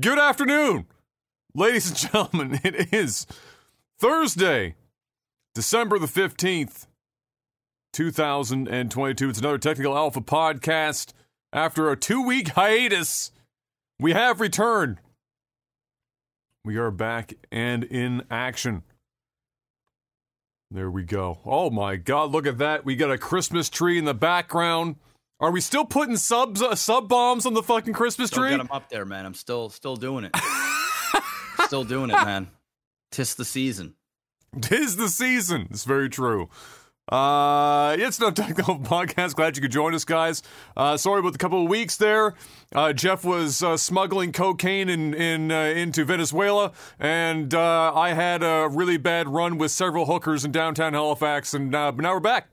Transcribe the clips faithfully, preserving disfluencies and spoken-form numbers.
Good afternoon, ladies and gentlemen. It is Thursday, December the fifteenth, two thousand twenty-two. It's another Technical Alpha podcast. After a two-week hiatus, we have returned. We are back and in action. There we go. Oh my God, look at that. We got a Christmas tree in the background. Are we still putting subs, uh, sub bombs on the fucking Christmas still tree? Got them up there, man. I'm still still doing it. Still doing it, man. Tis the season. Tis the season. It's very true. Uh, it's no Technical Podcast. Glad you could join us, guys. Uh, sorry about the couple of weeks there. Uh, Jeff was uh, smuggling cocaine in, in uh, into Venezuela, and uh, I had a really bad run with several hookers in downtown Halifax, and uh, but now we're back.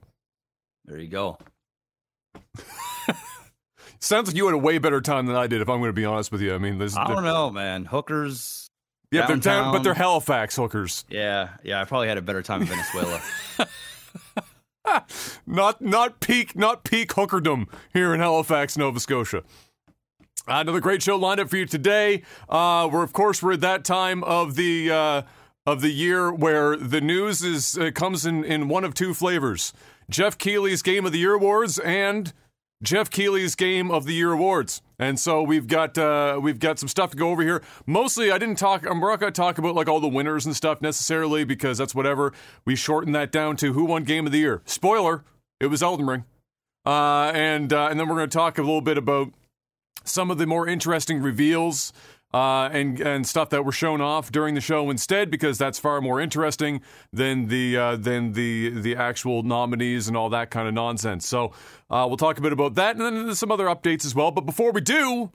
There you go. Sounds like you had a way better time than I did, if I'm going to be honest with you. I mean, this. I don't know, man. Hookers. Yeah, downtown. They're down, but they're Halifax hookers. Yeah, yeah. I probably had a better time in Venezuela. not not peak not peak hookerdom here in Halifax, Nova Scotia. Uh, another great show lined up for you today. Uh, we're of course we're at that time of the uh, of the year where the news is uh, comes in, in one of two flavors: Jeff Keighley's Game of the Year awards and Jeff Keighley's Game of the Year awards. And so we've got uh, we've got some stuff to go over here. Mostly, I didn't talk. I'm not going to talk about like all the winners and stuff necessarily because that's whatever. We shortened that down to who won Game of the Year. Spoiler: it was Elden Ring. Uh, and uh, and then we're going to talk a little bit about some of the more interesting reveals uh, and and stuff that were shown off during the show instead, because that's far more interesting than the uh, than the the actual nominees and all that kind of nonsense. So. Uh, we'll talk a bit about that, and then some other updates as well. But before we do,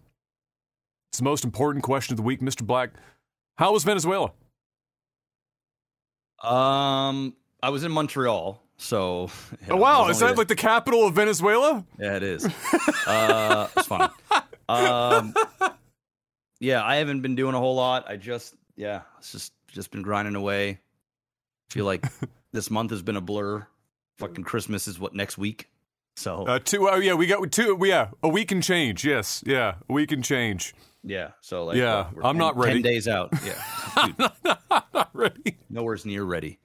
it's the most important question of the week, Mister Black. How was Venezuela? Um, I was in Montreal, so... You know, oh, wow, is that like the capital of Venezuela? Yeah, it is. uh, it's fun. Um, yeah, I haven't been doing a whole lot. I just, yeah, it's just, just been grinding away. I feel like this month has been a blur. Fucking Christmas is, what, next week? So uh, two, oh yeah, we got two, yeah, a week and change, yes, yeah, a week and change, yeah. So like, yeah, we're, we're I'm ten, not ready. Ten days out, yeah, I'm not, I'm not ready. Nowhere's near ready.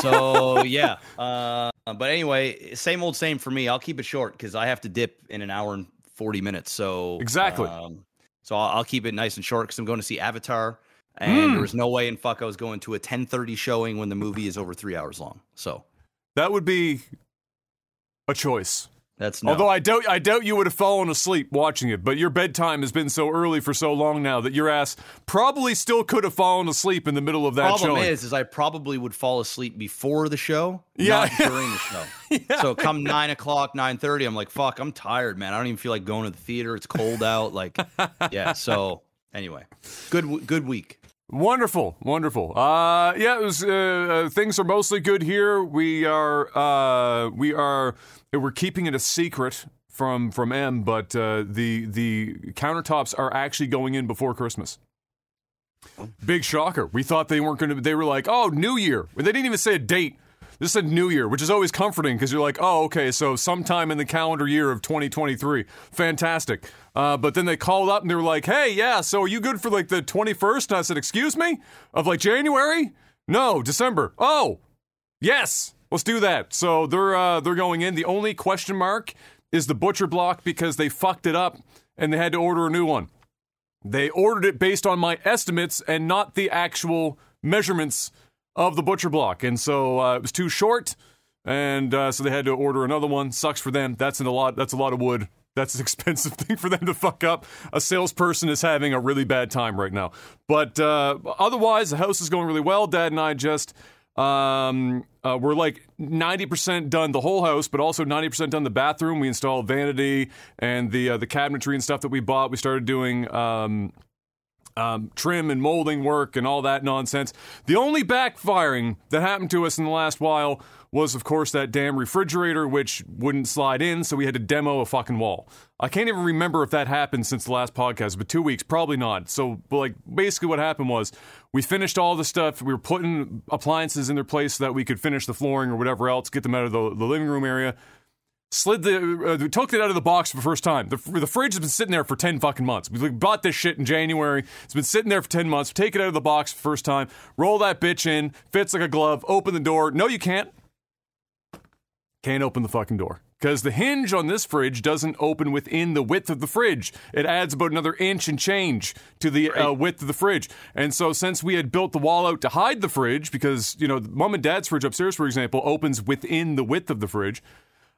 So yeah, uh, but anyway, same old same for me. I'll keep it short because I have to dip in an hour and forty minutes. So exactly. Um, so I'll, I'll keep it nice and short because I'm going to see Avatar, and mm. there was no way in fuck I was going to a ten thirty showing when the movie is over three hours long. So that would be. A choice. That's no. Although I doubt, I doubt you would have fallen asleep watching it, but your bedtime has been so early for so long now that your ass probably still could have fallen asleep in the middle of that show. The problem showing. is, is I probably would fall asleep before the show, yeah. not during the show. yeah. So come nine o'clock, nine thirty, I'm like, fuck, I'm tired, man. I don't even feel like going to the theater. It's cold out. Like, yeah. So anyway, good, good week. Wonderful, wonderful. Uh, yeah, it was, uh, uh, things are mostly good here. We are, uh, we are, we're keeping it a secret from from M, but uh, the the countertops are actually going in before Christmas. Big shocker. We thought they weren't going to. They were like, oh, New Year. They didn't even say a date. This said New Year, which is always comforting because you're like, oh, okay, so sometime in the calendar year of twenty twenty-three. Fantastic. Uh, but then they called up and they were like, hey, yeah, so are you good for like the twenty-first? And I said, excuse me? Of like January? No, December. Oh, yes, let's do that. So they're uh, they're going in. The only question mark is the butcher block because they fucked it up and they had to order a new one. They ordered it based on my estimates and not the actual measurements of the butcher block, and so uh, it was too short, and uh, so they had to order another one. Sucks for them. That's in a lot. That's a lot of wood. That's an expensive thing for them to fuck up. A salesperson is having a really bad time right now. But uh, otherwise, the house is going really well. Dad and I just um, uh, we're like ninety percent done the whole house, but also ninety percent done the bathroom. We installed vanity and the uh, the cabinetry and stuff that we bought. We started doing. Um, Um, trim and molding work and all that nonsense. The only backfiring that happened to us in the last while was, of course, that damn refrigerator, which wouldn't slide in, so we had to demo a fucking wall. I can't even remember if that happened since the last podcast, but two weeks, probably not. So, like, basically what happened was we finished all the stuff. We were putting appliances in their place so that we could finish the flooring or whatever else, get them out of the, the living room area. slid the uh, took it out of the box for the first time. The, the fridge has been sitting there for ten fucking months. We bought this shit in January. It's been sitting there for ten months. Take it out of the box for the first time. Roll that bitch in. Fits like a glove. Open the door. No, you can't. Can't open the fucking door. Because the hinge on this fridge doesn't open within the width of the fridge. It adds about another inch and change to the uh, width of the fridge. And so since we had built the wall out to hide the fridge, because, you know, mom and dad's fridge upstairs, for example, opens within the width of the fridge,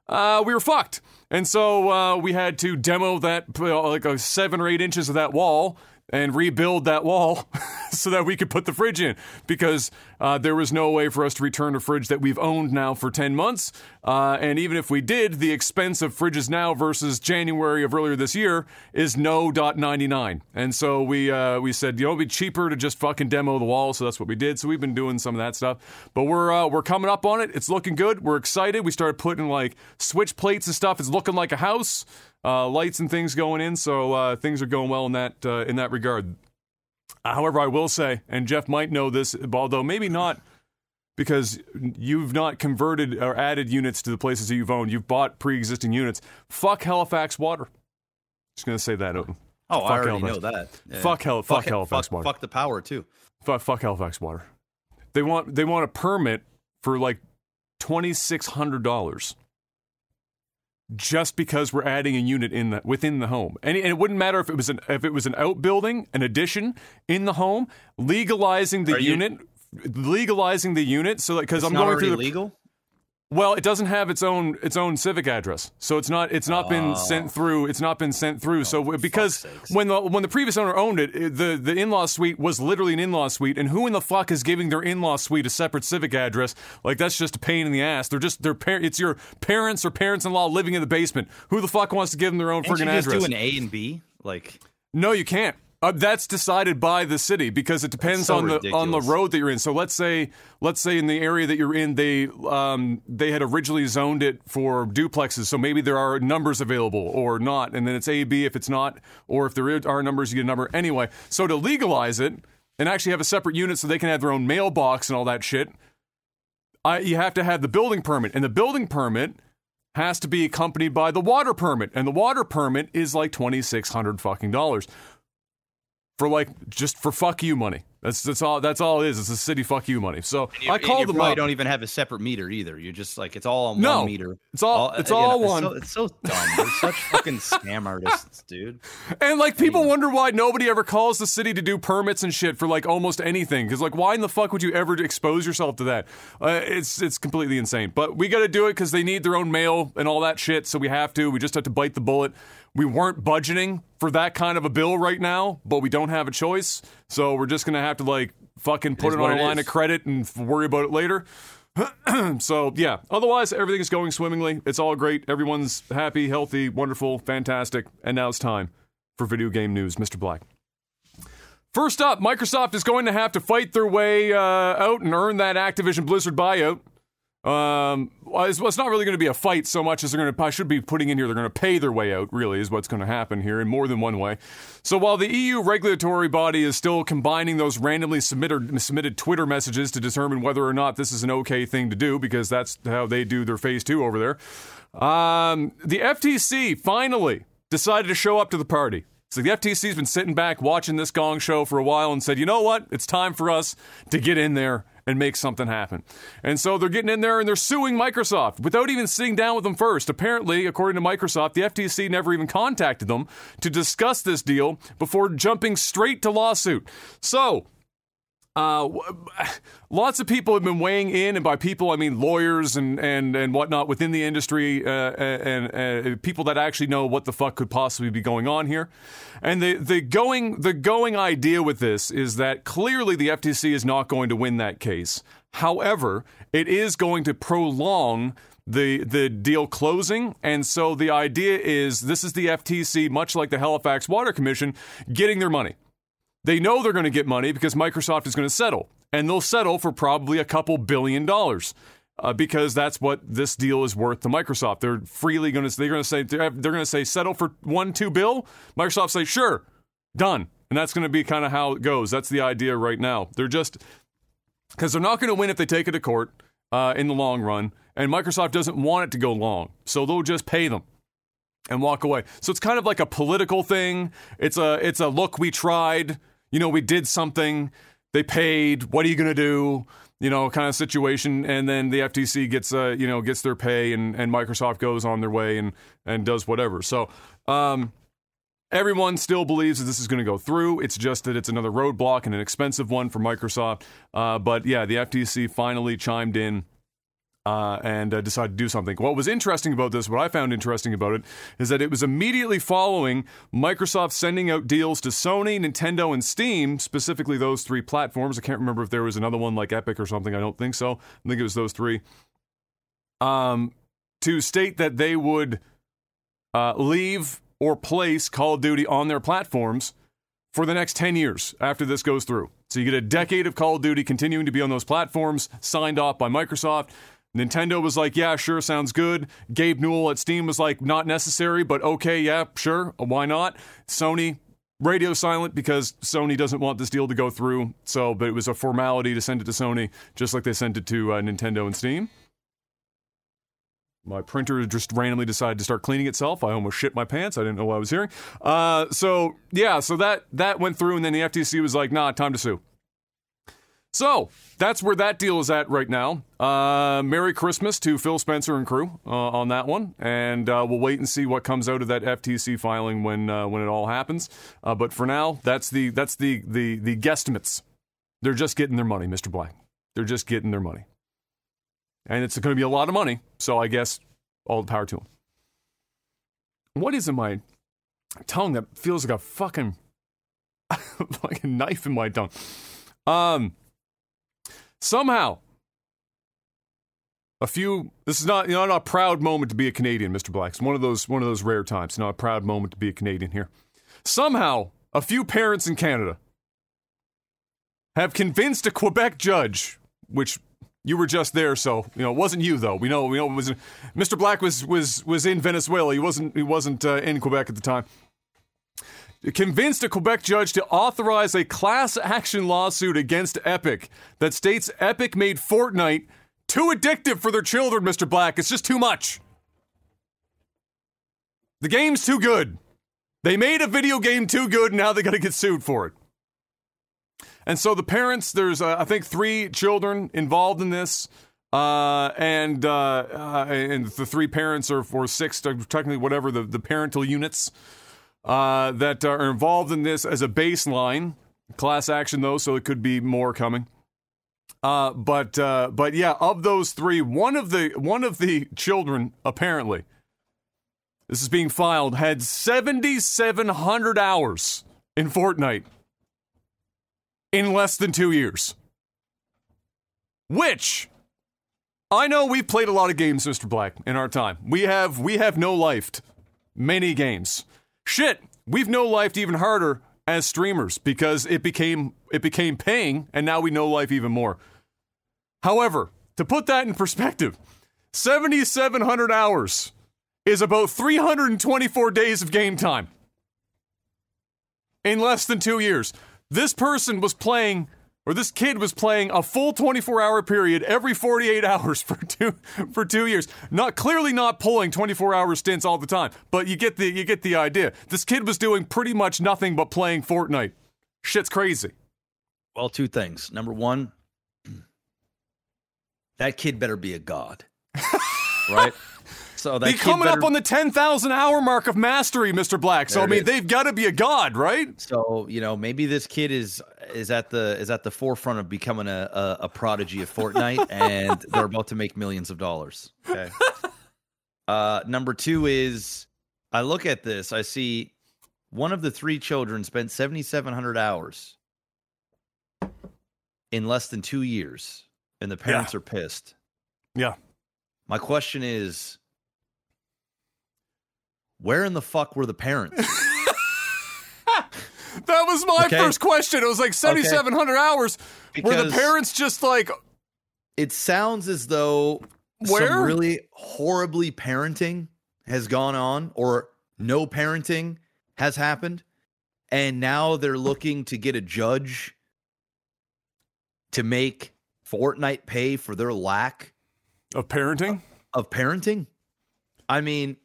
uh, we were fucked. And so uh, we had to demo that, uh, like, uh, seven or eight inches of that wall and rebuild that wall so that we could put the fridge in. Because Uh, there was no way for us to return a fridge that we've owned now for ten months. Uh, and even if we did, the expense of fridges now versus January of earlier this year is no point nine nine. And so we uh, we said, you know, it'd be cheaper to just fucking demo the wall. So that's what we did. So we've been doing some of that stuff. But we're uh, we're coming up on it. It's looking good. We're excited. We started putting like switch plates and stuff. It's looking like a house. Uh, lights and things going in. So uh, things are going well in that uh, in that regard. However, I will say, and Jeff might know this, although maybe not, because you've not converted or added units to the places that you've owned. You've bought pre-existing units. Fuck Halifax Water. Just going to say that, Odin. Oh, fuck I already Halifax. know that. Yeah. Fuck, Hel- fuck, fuck Halifax fuck, Water. Fuck the power, too. Fuck, fuck Halifax Water. They want they want a permit for, like, twenty-six hundred dollars. Just because we're adding a unit in the, within the home, and, and it wouldn't matter if it was an if it was an outbuilding, an addition in the home, legalizing the Are unit, you, legalizing the unit, so that because I'm going through the legal. Well, it doesn't have its own its own civic address, so it's not it's not oh. been sent through. It's not been sent through. Oh, so because when the when the previous owner owned it, the the in-law suite was literally an in-law suite, and who in the fuck is giving their in-law suite a separate civic address? Like that's just a pain in the ass. They're just their par- It's your parents or parents-in-law living in the basement. Who the fuck wants to give them their own friggin' address? Can't you just do an A and B? Like no, you can't. Uh, that's decided by the city because it depends so on the ridiculous. on the road that you're in. So let's say let's say in the area that you're in, they um, they had originally zoned it for duplexes. So maybe there are numbers available or not, and then it's A, B if it's not, or if there are numbers, you get a number anyway. So to legalize it and actually have a separate unit so they can have their own mailbox and all that shit, I, you have to have the building permit, and the building permit has to be accompanied by the water permit, and the water permit is like twenty six hundred fucking dollars. For like, just for fuck you money. That's that's all. That's all it is. It's the city fuck you money. So you, I called them up. You don't even have a separate meter either. You're just like it's all on no, one meter. It's all, all it's all know, one. It's so, it's so dumb. They're such fucking scam artists, dude. And like people yeah. wonder why nobody ever calls the city to do permits and shit for like almost anything. Because like why in the fuck would you ever expose yourself to that? Uh, it's it's completely insane. But we got to do it because they need their own mail and all that shit. So we have to. We just have to bite the bullet. We weren't budgeting for that kind of a bill right now, but we don't have a choice, so we're just going to have to, like, fucking put it, it on a line is. of credit and worry about it later. So, yeah. Otherwise, everything is going swimmingly. It's all great. Everyone's happy, healthy, wonderful, fantastic. And now it's time for video game news. Mister Black. First up, Microsoft is going to have to fight their way uh, out and earn that Activision Blizzard buyout. Um, it's, well, it's not really going to be a fight so much as they're going to, I should be putting in here, they're going to pay their way out, really, is what's going to happen here in more than one way. So while the E U regulatory body is still combining those randomly submitted, submitted Twitter messages to determine whether or not this is an okay thing to do, because that's how they do their phase two over there, um, the F T C finally decided to show up to the party. So the F T C's been sitting back watching this gong show for a while and said, you know what, it's time for us to get in there and make something happen. And so they're getting in there and they're suing Microsoft without even sitting down with them first. Apparently, according to Microsoft, the F T C never even contacted them to discuss this deal before jumping straight to lawsuit. So, uh, lots of people have been weighing in, and by people, I mean lawyers and, and, and whatnot within the industry uh, and, and people that actually know what the fuck could possibly be going on here. And the, the going the going idea with this is that clearly the F T C is not going to win that case. However, it is going to prolong the the deal closing, and so the idea is this is the F T C, much like the Halifax Water Commission, getting their money. They know they're going to get money because Microsoft is going to settle, and they'll settle for probably a couple billion dollars uh, because that's what this deal is worth to Microsoft. They're freely going to they're going to say they're going to say settle for one two bill. Microsoft say sure, done, and that's going to be kind of how it goes. That's the idea right now. They're just because they're not going to win if they take it to court uh, in the long run. and Microsoft doesn't want it to go long, so they'll just pay them and walk away. So it's kind of like a political thing. It's a, it's a look, we tried, you know, we did something, they paid, what are you going to do? You know, kind of situation. And then the F T C gets, uh, you know, gets their pay, and, and Microsoft goes on their way and, and does whatever. So, um, everyone still believes that this is going to go through. It's just that it's another roadblock and an expensive one for Microsoft. Uh, but yeah, the F T C finally chimed in uh, and uh, decided to do something. What was interesting about this, what I found interesting about it, is that it was immediately following Microsoft sending out deals to Sony, Nintendo, and Steam, specifically those three platforms. I can't remember if there was another one like Epic or something. I don't think so. I think it was those three. Um, to state that they would uh, leave... or place Call of Duty on their platforms for the next ten years after this goes through. So you get a decade of Call of Duty continuing to be on those platforms, signed off by Microsoft. Nintendo was like, yeah, sure, sounds good. Gabe Newell at Steam was like, not necessary, but okay, yeah, sure, why not? Sony, radio silent, because Sony doesn't want this deal to go through, so, but it was a formality to send it to Sony, just like they sent it to uh, Nintendo and Steam. My printer just randomly decided to start cleaning itself. I almost shit my pants. I didn't know what I was hearing. Uh, so, yeah, so that that went through, and then the F T C was like, nah, time to sue. So, that's where that deal is at right now. Uh, Merry Christmas to Phil Spencer and crew uh, on that one, and uh, we'll wait and see what comes out of that F T C filing when uh, when it all happens. Uh, but for now, that's the that's the, the the guesstimates. They're just getting their money, Mister Black. They're just getting their money. And it's going to be a lot of money, so I guess all the power to him. What is in my tongue that feels like a fucking like a knife in my tongue? Um, somehow, a few. This is not, you know, not a proud moment to be a Canadian, Mister Black. It's one of those one of those rare times. Not a proud moment to be a Canadian here. Somehow, a few parents in Canada have convinced a Quebec judge, which. You were just there, so you know it wasn't you though. We know we know it was Mister Black was was was in Venezuela. He wasn't he wasn't uh, in Quebec at the time. Convinced a Quebec judge to authorize a class action lawsuit against Epic that states Epic made Fortnite too addictive for their children, Mister Black. It's just too much. The game's too good. They made a video game too good, and now they got to get sued for it. And so the parents, there's, uh, I think, three children involved in this, uh, and uh, uh, and the three parents are for six, technically whatever, the, the parental units uh, that are involved in this as a baseline. Class action, though, so it could be more coming. Uh, but uh, but yeah, of those three, one of the one of the children, apparently, this is being filed, had seventy-seven hundred hours in Fortnite. In less than two years. Which, I know we've played a lot of games, Mister Black, in our time. We have, we have no-lifed many games. Shit, we've no-lifed even harder as streamers, because it became, it became paying, and now we no-life even more. However, to put that in perspective, seventy-seven hundred hours is about three hundred twenty-four days of game time. In less than two years. This person was playing, or this kid was playing a full twenty-four hour period every forty-eight hours for two for two years. Not clearly not pulling twenty-four hour stints all the time, but you get the you get the idea. This kid was doing pretty much nothing but playing Fortnite. Shit's crazy. Well, two things. Number one, that kid better be a god, right? So that they're coming better... up on the ten thousand hour mark of mastery, Mister Black. So, I mean, they've got to be a god, right? So, you know, maybe this kid is is at the is at the forefront of becoming a, a, a prodigy of Fortnite, and they're about to make millions of dollars. Okay. Uh, number two is, I look at this, I see one of the three children spent seventy-seven hundred hours in less than two years, and the parents yeah. are pissed. Yeah. My question is, where in the fuck were the parents? That was my okay. first question. It was like seventy-seven hundred okay. hours. Because were the parents just like... It sounds as though where? some really horribly parenting has gone on, or no parenting has happened, and now they're looking to get a judge to make Fortnite pay for their lack Of parenting? Of, of parenting? I mean,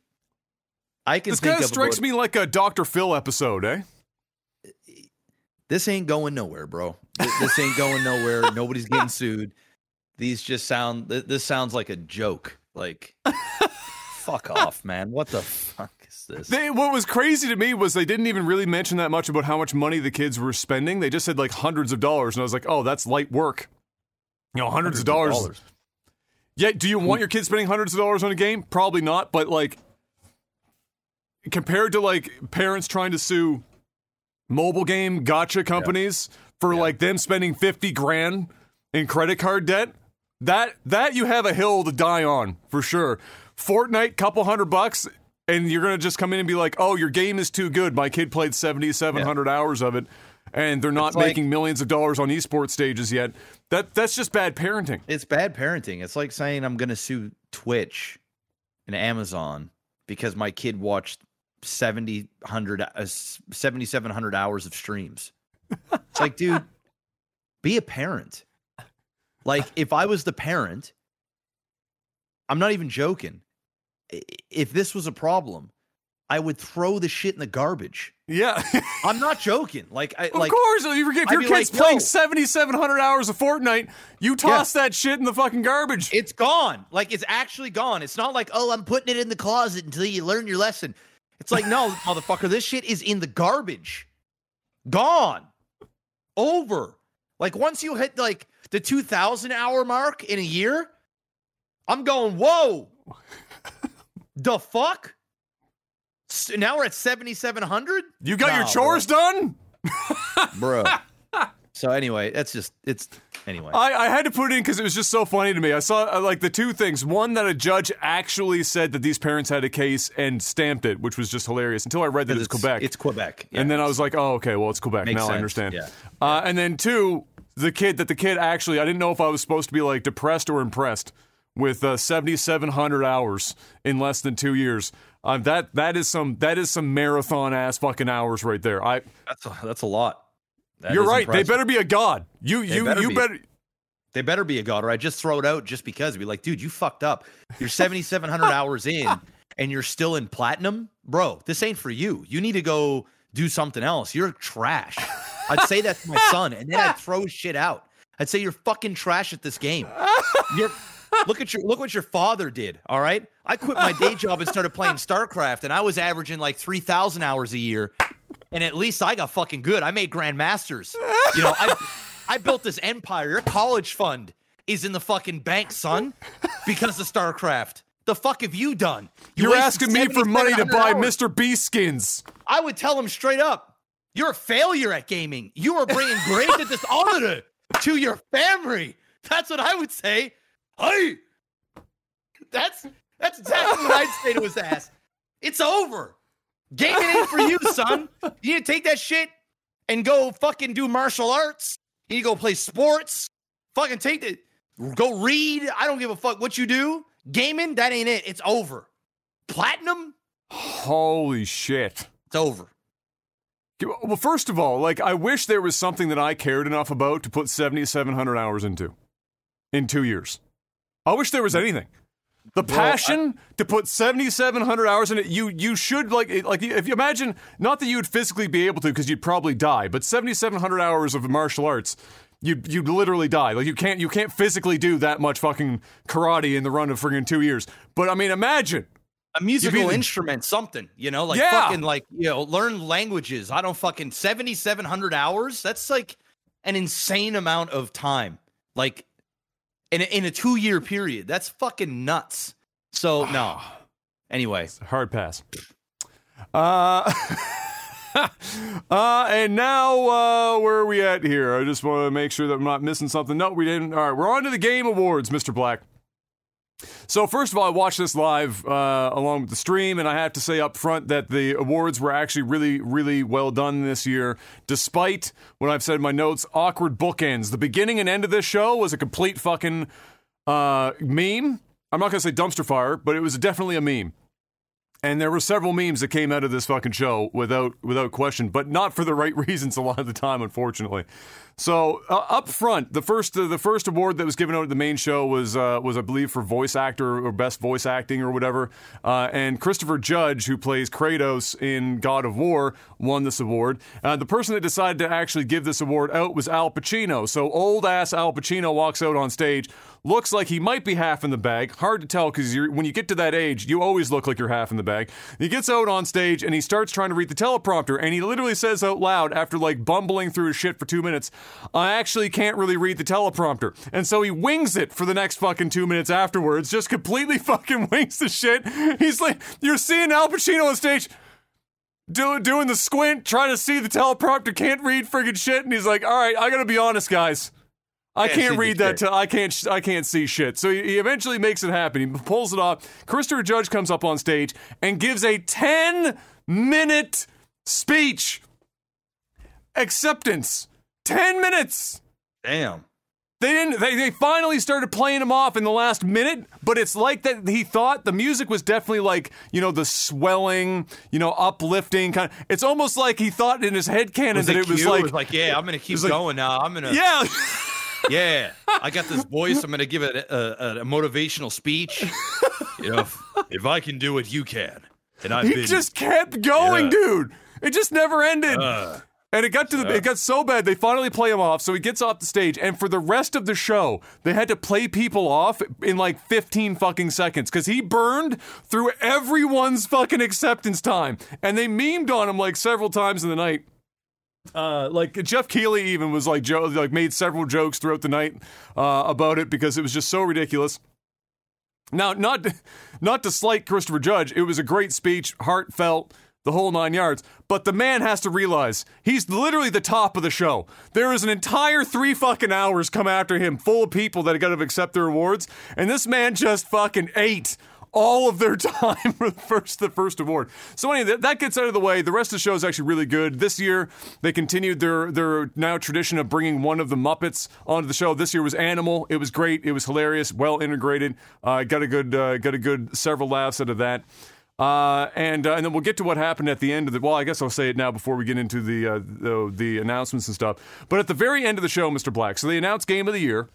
I can this think kind of strikes of what, me like a Doctor Phil episode, eh? This ain't going nowhere, bro. This, this ain't going nowhere. Nobody's getting sued. These just sound, this sounds like a joke. Like, fuck off, man. What the fuck is this? They, what was crazy to me was they didn't even really mention that much about how much money the kids were spending. They just said like hundreds of dollars. And I was like, oh, that's light work. You know, hundreds, hundreds of dollars. Of dollars. Yeah, do you want your kids spending hundreds of dollars on a game? Probably not, but like compared to like parents trying to sue mobile game gotcha companies yeah. for yeah. like them spending fifty grand in credit card debt, that that you have a hill to die on for sure. Fortnite, couple hundred bucks, and you're going to just come in and be like, "Oh, your game is too good. My kid played seventy-seven hundred yeah. hours of it." And they're not it's making like, millions of dollars on esports stages yet. That that's just bad parenting. It's bad parenting. It's like saying I'm going to sue Twitch and Amazon because my kid watched seventy-seven hundred hours of streams. It's like, dude, be a parent. Like, if I was the parent, I'm not even joking. If this was a problem, I would throw the shit in the garbage. Yeah. I'm not joking. Like, I, of like, course. If your I'd kid's like, playing seventy-seven hundred hours of Fortnite, you toss yeah. that shit in the fucking garbage. It's gone. Like, it's actually gone. It's not like, oh, I'm putting it in the closet until you learn your lesson. It's like, no, motherfucker, this shit is in the garbage. Gone. Over. Like, once you hit, like, the two thousand hour mark in a year, I'm going, whoa. The fuck? So now we're at seventy-seven hundred? You got no, your chores bro. done? Bro. So anyway, that's just, it's, anyway. I, I had to put it in because it was just so funny to me. I saw, like, the two things. One, that a judge actually said that these parents had a case and stamped it, which was just hilarious, until I read that it's, it's Quebec. It's Quebec. Yeah, and then I was like, oh, okay, well, it's Quebec. Now sense. I understand. Yeah. Uh, and then two, the kid, that the kid actually, I didn't know if I was supposed to be, like, depressed or impressed with uh, seventy-seven hundred hours in less than two years. Uh, that that is some that is some marathon ass fucking hours right there. I that's a, that's a lot. That you're right. Impressive. They better be a god. You they you better you be, better. They better be a god, or I just throw it out just because. I'd be like, dude, you fucked up. You're seventy-seven hundred hours in, and you're still in platinum, bro. This ain't for you. You need to go do something else. You're trash. I'd say that to my son, and then I'd throw shit out. I'd say you're fucking trash at this game. You're. Look at your look what your father did, all right? I quit my day job and started playing StarCraft, and I was averaging like three thousand hours a year, and at least I got fucking good. I made Grandmasters. You know, I I built this empire. Your college fund is in the fucking bank, son, because of StarCraft. The fuck have you done? You You're asking me for money to buy hours. Mister Beast skins. I would tell him straight up, you're a failure at gaming. You are bringing great dishonor to your family. That's what I would say. Hey, that's that's exactly what I'd say to his ass. It's over. Gaming ain't for you, son. You need to take that shit and go fucking do martial arts. You need to go play sports. Fucking take it. Go read. I don't give a fuck what you do. Gaming, that ain't it. It's over. Platinum? Holy shit. It's over. Well, first of all, like, I wish there was something that I cared enough about to put seventy-seven hundred hours into in two years. I wish there was anything. The passion well, I, to put seventy-seven hundred hours in it, you you should, like, like if you imagine, not that you would physically be able to because you'd probably die, but seventy-seven hundred hours of martial arts, you'd, you'd literally die. Like, you can't you can't physically do that much fucking karate in the run of friggin' two years. But, I mean, imagine. A musical the, instrument, something, you know, like yeah. fucking, like, you know, learn languages. I don't fucking, seventy-seven hundred hours? That's, like, an insane amount of time. Like, In a, in a two-year period. That's fucking nuts. So, no. Anyway. Hard pass. Uh, uh, and now, uh, where are we at here? I just want to make sure that I'm not missing something. No, we didn't. All right, we're on to the Game Awards, Mister Black. So, first of all, I watched this live uh, along with the stream, and I have to say up front that the awards were actually really, really well done this year, despite what I've said in my notes, awkward bookends. The beginning and end of this show was a complete fucking uh, meme. I'm not going to say dumpster fire, but it was definitely a meme. And there were several memes that came out of this fucking show without without question, but not for the right reasons a lot of the time, unfortunately. So uh, up front, the first uh, the first award that was given out at the main show was uh, was I believe for voice actor or best voice acting or whatever. Uh, and Christopher Judge, who plays Kratos in God of War, won this award. Uh, the person that decided to actually give this award out was Al Pacino. So old ass Al Pacino walks out on stage. Looks like he might be half in the bag. Hard to tell because when you get to that age, you always look like you're half in the bag. He gets out on stage and he starts trying to read the teleprompter, and he literally says out loud after like bumbling through his shit for two minutes, I actually can't really read the teleprompter. And so he wings it for the next fucking two minutes afterwards, just completely fucking wings the shit. He's like, you're seeing Al Pacino on stage do, doing the squint, trying to see the teleprompter, can't read friggin' shit. And he's like, all right, I gotta be honest, guys. I can't, can't read that. T- I can't. Sh- I can't see shit. So he, he eventually makes it happen. He pulls it off. Christopher Judge comes up on stage and gives a ten-minute speech. Acceptance. Ten minutes. Damn. They didn't. They, they finally started playing him off in the last minute, but it's like that he thought the music was definitely like, you know, the swelling, you know, uplifting kind of, it's almost like he thought in his headcanon that it was like, it was like, yeah, I'm gonna keep going now. I'm gonna yeah. Yeah, I got this voice. I'm going to give it a, a, a motivational speech. You know, if, if I can do it, you can. And I've he been, just kept going, yeah. dude. It just never ended. Uh, and it got to the, uh, it got so bad they finally play him off. So he gets off the stage, and for the rest of the show, they had to play people off in like fifteen fucking seconds because he burned through everyone's fucking acceptance time, and they memed on him like several times in the night. Uh, like Jeff Keighley even was like jo- like made several jokes throughout the night uh, about it because it was just so ridiculous. Now, not not to slight Christopher Judge, it was a great speech, heartfelt, the whole nine yards. But the man has to realize he's literally the top of the show. There is an entire three fucking hours come after him, full of people that have got to accept their awards, and this man just fucking ate all of their time for the first the first award. So anyway, that, that gets out of the way. The rest of the show is actually really good. This year, they continued their their now tradition of bringing one of the Muppets onto the show. This year was Animal. It was great. It was hilarious. Well integrated. Uh, got a good uh, got a good several laughs out of that. Uh, and uh, and then we'll get to what happened at the end of the. Well, I guess I'll say it now before we get into the uh, the, the announcements and stuff. But at the very end of the show, Mister Black. So they announced Game of the Year.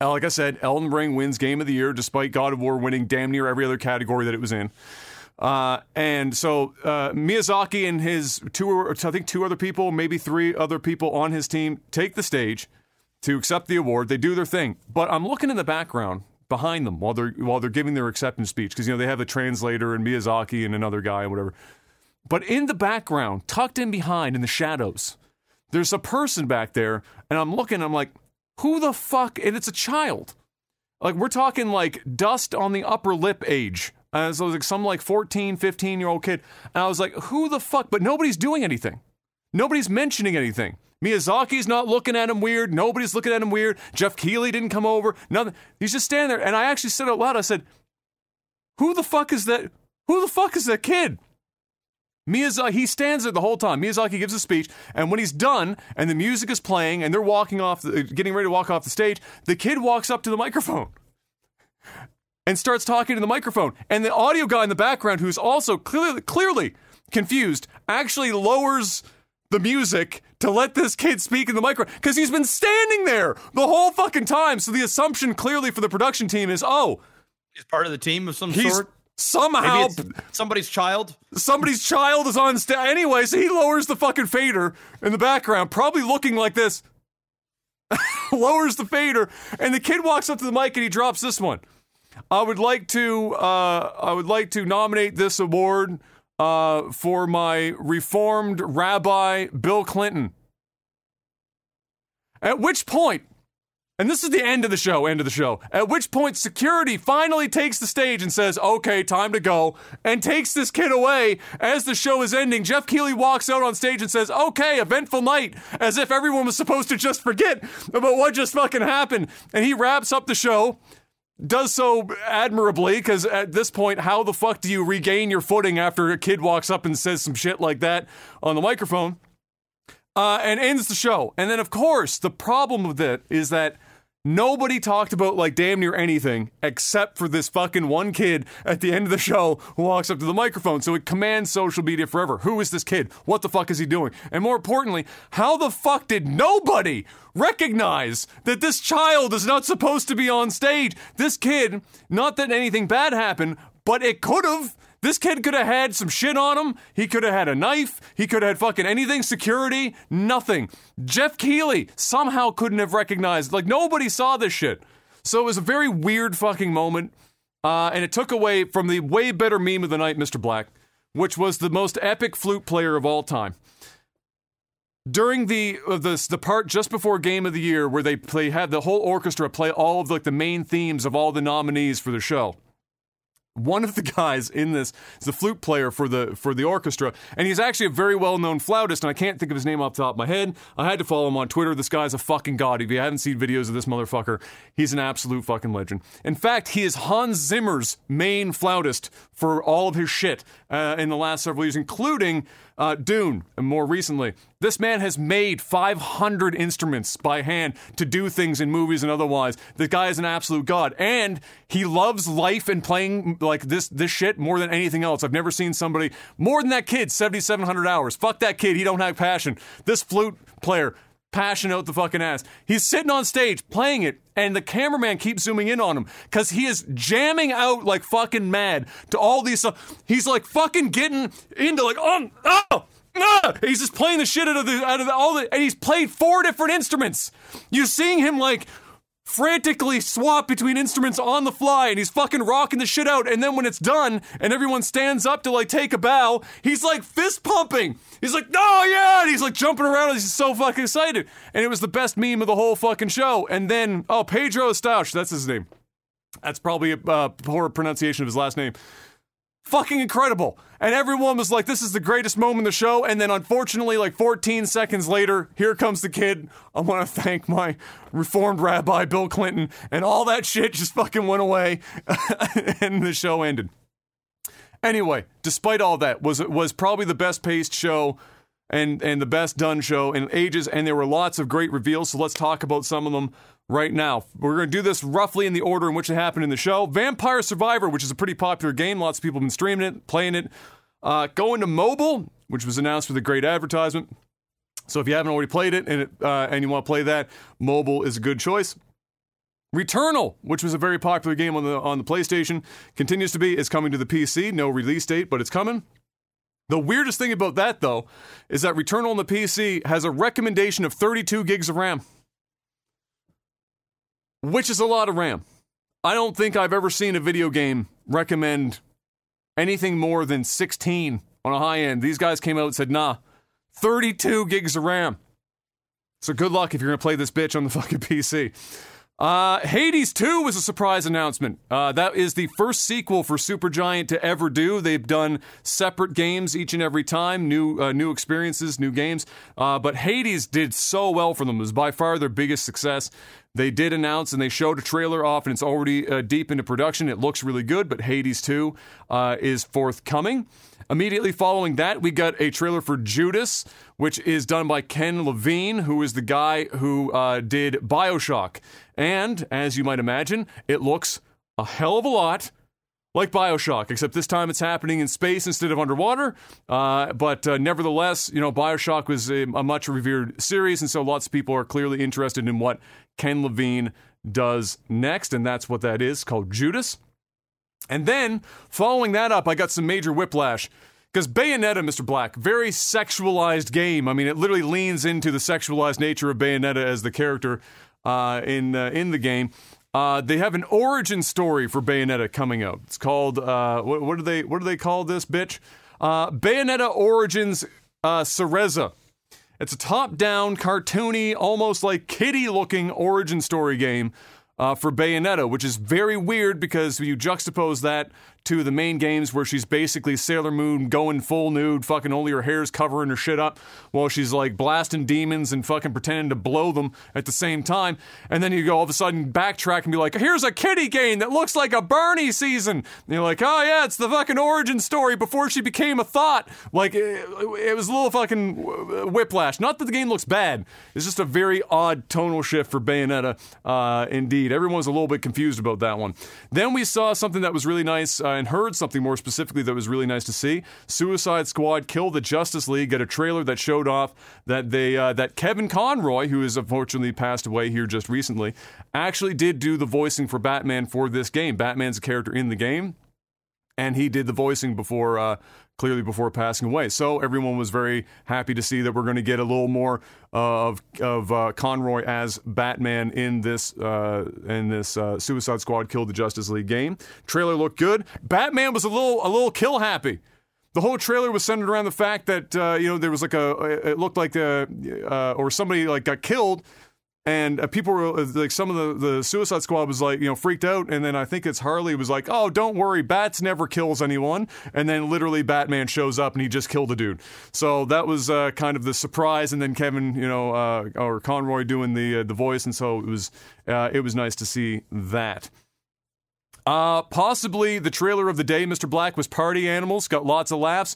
Like I said, Elden Ring wins Game of the Year, despite God of War winning damn near every other category that it was in. Uh, and so uh, Miyazaki and his two, I think two other people, maybe three other people on his team, take the stage to accept the award. They do their thing. But I'm looking in the background behind them while they're while they're giving their acceptance speech because, you know, they have a translator and Miyazaki and another guy and whatever. But in the background, tucked in behind in the shadows, there's a person back there, and I'm looking, I'm like, who the fuck? And it's a child. Like, we're talking, like, dust on the upper lip age. Uh, so it was, like, some, like, fourteen, fifteen-year-old kid. And I was like, who the fuck? But nobody's doing anything. Nobody's mentioning anything. Miyazaki's not looking at him weird. Nobody's looking at him weird. Jeff Keighley didn't come over. Nothing. He's just standing there. And I actually said out loud, I said, who the fuck is that? Who the fuck is that kid? Miyazaki, he stands there the whole time. Miyazaki gives a speech, and when he's done, and the music is playing, and they're walking off, the, getting ready to walk off the stage, the kid walks up to the microphone and starts talking to the microphone. And the audio guy in the background, who's also clearly, clearly confused, actually lowers the music to let this kid speak in the microphone, because he's been standing there the whole fucking time. So the assumption clearly for the production team is, oh, he's part of the team of some sort. Somehow somebody's child somebody's child is on stage. Anyway, so he lowers the fucking fader in the background, probably looking like this. Lowers the fader, and the kid walks up to the mic and he drops this one. I would like to uh, I would like to nominate this award uh, for my reformed rabbi Bill Clinton. At which point, and this is the end of the show, end of the show, at which point security finally takes the stage and says, okay, time to go, and takes this kid away as the show is ending. Jeff Keighley walks out on stage and says, okay, eventful night, as if everyone was supposed to just forget about what just fucking happened. And he wraps up the show, does so admirably, because at this point, how the fuck do you regain your footing after a kid walks up and says some shit like that on the microphone? Uh, and ends the show. And then, of course, the problem with it is that Nobody talked about, like, damn near anything except for this fucking one kid at the end of the show who walks up to the microphone. So it commands social media forever. Who is this kid? What the fuck is he doing? And more importantly, how the fuck did nobody recognize that this child is not supposed to be on stage? This kid, not that anything bad happened, but it could have. This kid could have had some shit on him. He could have had a knife. He could have had fucking anything. Security, nothing. Jeff Keighley somehow couldn't have recognized. Like, nobody saw this shit. So it was a very weird fucking moment. Uh, and it took away from the way better meme of the night, Mister Black, which was the most epic flute player of all time. During the uh, the, the part just before Game of the Year where they play, had the whole orchestra play all of, like, the main themes of all the nominees for the show. One of the guys in this is the flute player for the for the orchestra, and he's actually a very well-known flautist, and I can't think of his name off the top of my head. I had to follow him on Twitter. This guy's a fucking god. If you haven't seen videos of this motherfucker, he's an absolute fucking legend. In fact, he is Hans Zimmer's main flautist for all of his shit uh, in the last several years, including uh, Dune, and more recently. This man has made five hundred instruments by hand to do things in movies and otherwise. The guy is an absolute god, and he loves life and playing, like, this this shit more than anything else. I've never seen somebody more than that kid. seventy-seven hundred hours. Fuck that kid. He don't have passion. This flute player, passion out the fucking ass. He's sitting on stage playing it, and the cameraman keeps zooming in on him because he is jamming out like fucking mad to all these stuff. He's like fucking getting into like oh oh. Ah! He's just playing the shit out of the out of the, all the, and he's played four different instruments. You're seeing him like frantically swap between instruments on the fly, and he's fucking rocking the shit out. And then when it's done, and everyone stands up to like take a bow, he's like fist pumping. He's like, oh yeah, and he's like jumping around. And he's so fucking excited, and it was the best meme of the whole fucking show. And then oh, Pedro Estouche, that's his name. That's probably a uh, poor pronunciation of his last name. Fucking incredible. And everyone was like, this is the greatest moment in the show. And then unfortunately, like fourteen seconds later, here comes the kid. I want to thank my reformed rabbi, Bill Clinton, and all that shit just fucking went away. And the show ended. Anyway, despite all that, was was probably the best paced show and, and the best done show in ages. And there were lots of great reveals. So let's talk about some of them right now. We're going to do this roughly in the order in which it happened in the show. Vampire Survivor, which is a pretty popular game. Lots of people have been streaming it, playing it. Uh, going to mobile, which was announced with a great advertisement. So if you haven't already played it and, it, uh, and you want to play that, mobile is a good choice. Returnal, which was a very popular game on the, on the PlayStation, continues to be. It's coming to the P C. No release date, but it's coming. The weirdest thing about that, though, is that Returnal on the P C has a recommendation of thirty-two gigs of RAM. Which is a lot of RAM. I don't think I've ever seen a video game recommend anything more than sixteen on a high end. These guys came out and said, nah, thirty-two gigs of RAM. So good luck if you're going to play this bitch on the fucking P C. Uh, Hades two was a surprise announcement. Uh, that is the first sequel for Supergiant to ever do. They've done separate games each and every time, new uh, new experiences, new games. Uh, but Hades did so well for them. It was by far their biggest success. They did announce and they showed a trailer off, and it's already uh, deep into production. It looks really good, but Hades two uh, is forthcoming. Immediately following that, we got a trailer for Judas, which is done by Ken Levine, who is the guy who uh, did Bioshock. And, as you might imagine, it looks a hell of a lot like Bioshock, except this time it's happening in space instead of underwater. Uh, but uh, nevertheless, you know, Bioshock was a, a much revered series, and so lots of people are clearly interested in what Ken Levine does next, and that's what that is, called Judas. And then, following that up, I got some major whiplash. Because Bayonetta, Mister Black, very sexualized game. I mean, it literally leans into the sexualized nature of Bayonetta as the character uh, in uh, in the game. Uh, they have an origin story for Bayonetta coming out. It's called, uh, what, what, do they, what do they call this, bitch? Uh, Bayonetta Origins uh, Cereza. It's a top-down, cartoony, almost like kiddie-looking origin story game. Uh, for Bayonetta, which is very weird because you juxtapose that to the main games where she's basically Sailor Moon going full nude, fucking only her hair's covering her shit up while she's like blasting demons and fucking pretending to blow them at the same time. And then you go all of a sudden backtrack and be like, here's a kiddie game that looks like a Bernie season. And you're like, oh yeah, it's the fucking origin story before she became a thought. Like, it, it was a little fucking whiplash. Not that the game looks bad. It's just a very odd tonal shift for Bayonetta, uh, indeed. Everyone's a little bit confused about that one. Then we saw something that was really nice, uh, and heard something more specifically that was really nice to see. Suicide Squad Kill the Justice League got a trailer that showed off that they uh, that Kevin Conroy, who has unfortunately passed away here just recently, actually did do the voicing for Batman for this game. Batman's a character in the game, and he did the voicing before, uh, clearly before passing away. So everyone was very happy to see that we're going to get a little more of of uh, Conroy as Batman in this uh, in this uh, Suicide Squad Kill the Justice League game. Trailer looked good. Batman was a little a little kill happy. The whole trailer was centered around the fact that uh, you know there was like a it looked like a, uh, or somebody like got killed. And uh, people were, uh, like, some of the, the Suicide Squad was, like, you know, freaked out, and then I think it's Harley was like, oh, don't worry, Bats never kills anyone, and then literally Batman shows up and he just killed a dude. So that was uh, kind of the surprise, and then Kevin, you know, uh, or Conroy doing the uh, the voice, and so it was, uh, it was nice to see that. Uh, possibly the trailer of the day, Mister Black, was Party Animals, got lots of laughs.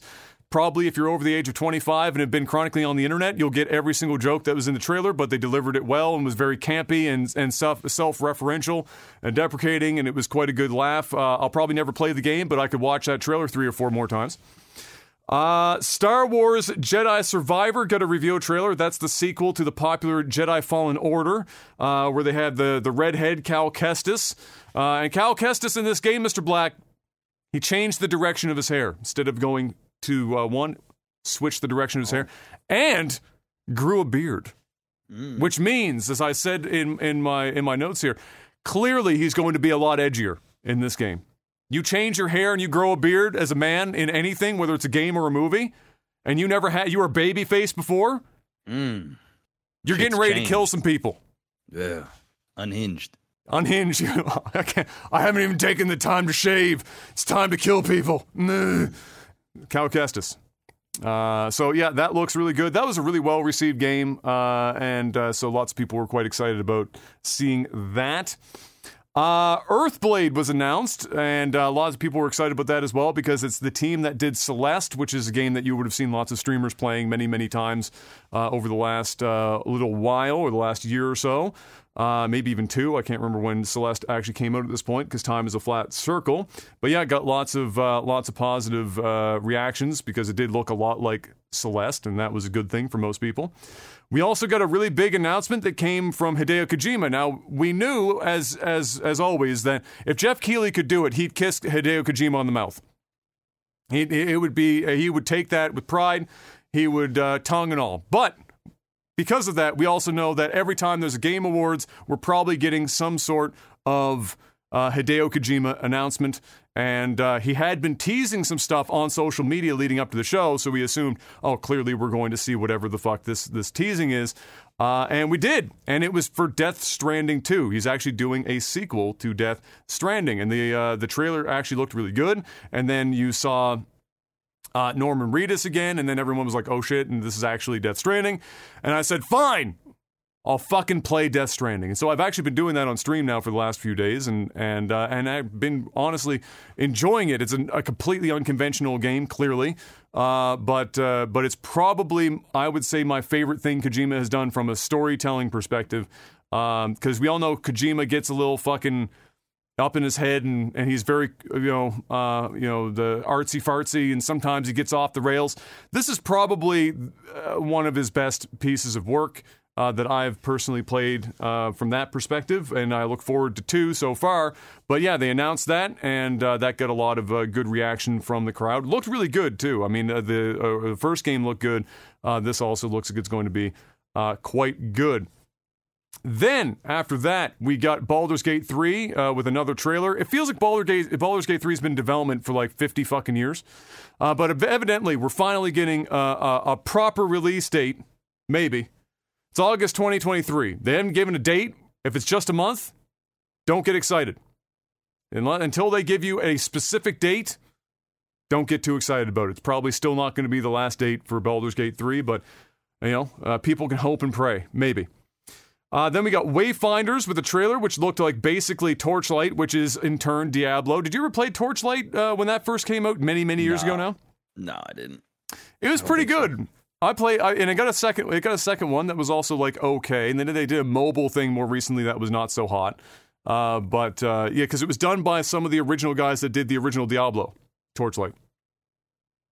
Probably if you're over the age of twenty-five and have been chronically on the internet, you'll get every single joke that was in the trailer, but they delivered it well and was very campy and, and self, self-referential and deprecating, and it was quite a good laugh. Uh, I'll probably never play the game, but I could watch that trailer three or four more times. Uh, Star Wars Jedi Survivor got a reveal trailer. That's the sequel to the popular Jedi Fallen Order, uh, where they had the, the redhead Cal Kestis. Uh, and Cal Kestis in this game, Mister Black, he changed the direction of his hair. Instead of going to uh, one, switch the direction of his hair, and grew a beard, mm. which means, as I said in in my in my notes here, clearly he's going to be a lot edgier in this game. You change your hair and you grow a beard as a man in anything, whether it's a game or a movie, and you never had you were babyface before. Mm. You're it's getting ready changed. to kill some people. Yeah, unhinged. Unhinged. I can't. I haven't even taken the time to shave. It's time to kill people. Mm. Cal Kestis. Uh, so yeah, that looks really good. That was a really well-received game, uh, and uh, so lots of people were quite excited about seeing that. Uh, Earthblade was announced, and uh, lots of people were excited about that as well because it's the team that did Celeste, which is a game that you would have seen lots of streamers playing many, many times uh, over the last uh, little while, or the last year or so, uh, maybe even two. I can't remember when Celeste actually came out at this point because time is a flat circle. But yeah, it got lots of uh, lots of positive uh, reactions because it did look a lot like Celeste, and that was a good thing for most people. We also got a really big announcement that came from Hideo Kojima. Now, we knew, as as as always, that if Jeff Keighley could do it, he'd kiss Hideo Kojima on the mouth. He, it would be, he would take that with pride. He would uh, tongue and all. But because of that, we also know that every time there's a Game Awards, we're probably getting some sort of uh, Hideo Kojima announcement. And uh, he had been teasing some stuff on social media leading up to the show, so we assumed, oh, clearly we're going to see whatever the fuck this, this teasing is. Uh, and we did, and it was for Death Stranding two. He's actually doing a sequel to Death Stranding, and the uh, the trailer actually looked really good. And then you saw uh, Norman Reedus again, and then everyone was like, oh shit, and this is actually Death Stranding. And I said, fine! I'll fucking play Death Stranding. And so I've actually been doing that on stream now for the last few days, and and uh, and I've been honestly enjoying it. It's an, a completely unconventional game, clearly, uh, but uh, but it's probably, I would say, my favorite thing Kojima has done from a storytelling perspective, because um, we all know Kojima gets a little fucking up in his head, and, and he's very, you know, uh, you know, the artsy-fartsy, and sometimes he gets off the rails. This is probably uh, one of his best pieces of work Uh, that I've personally played uh, from that perspective, and I look forward to two so far. But yeah, they announced that, and uh, that got a lot of uh, good reaction from the crowd. Looked really good, too. I mean, uh, the, uh, the first game looked good. Uh, this also looks like it's going to be uh, quite good. Then, after that, we got Baldur's Gate three uh, with another trailer. It feels like Baldur's Gate, Baldur's Gate three has been in development for like fifty fucking years. Uh, but evidently, we're finally getting uh, a, a proper release date, maybe. It's August twenty twenty-three. They haven't given a date. If it's just a month, don't get excited. Until they give you a specific date, don't get too excited about it. It's probably still not going to be the last date for Baldur's Gate three, but, you know, uh, people can hope and pray, maybe. Uh, then we got Wayfinders with a trailer, which looked like basically Torchlight, which is in turn Diablo. Did you ever play Torchlight uh, when that first came out many, many years no. ago now? No, I didn't. It was pretty good. So. I play, I, and I got a second. It got a second one that was also like okay, and then they did a mobile thing more recently that was not so hot. Uh, but uh, yeah, because it was done by some of the original guys that did the original Diablo, Torchlight,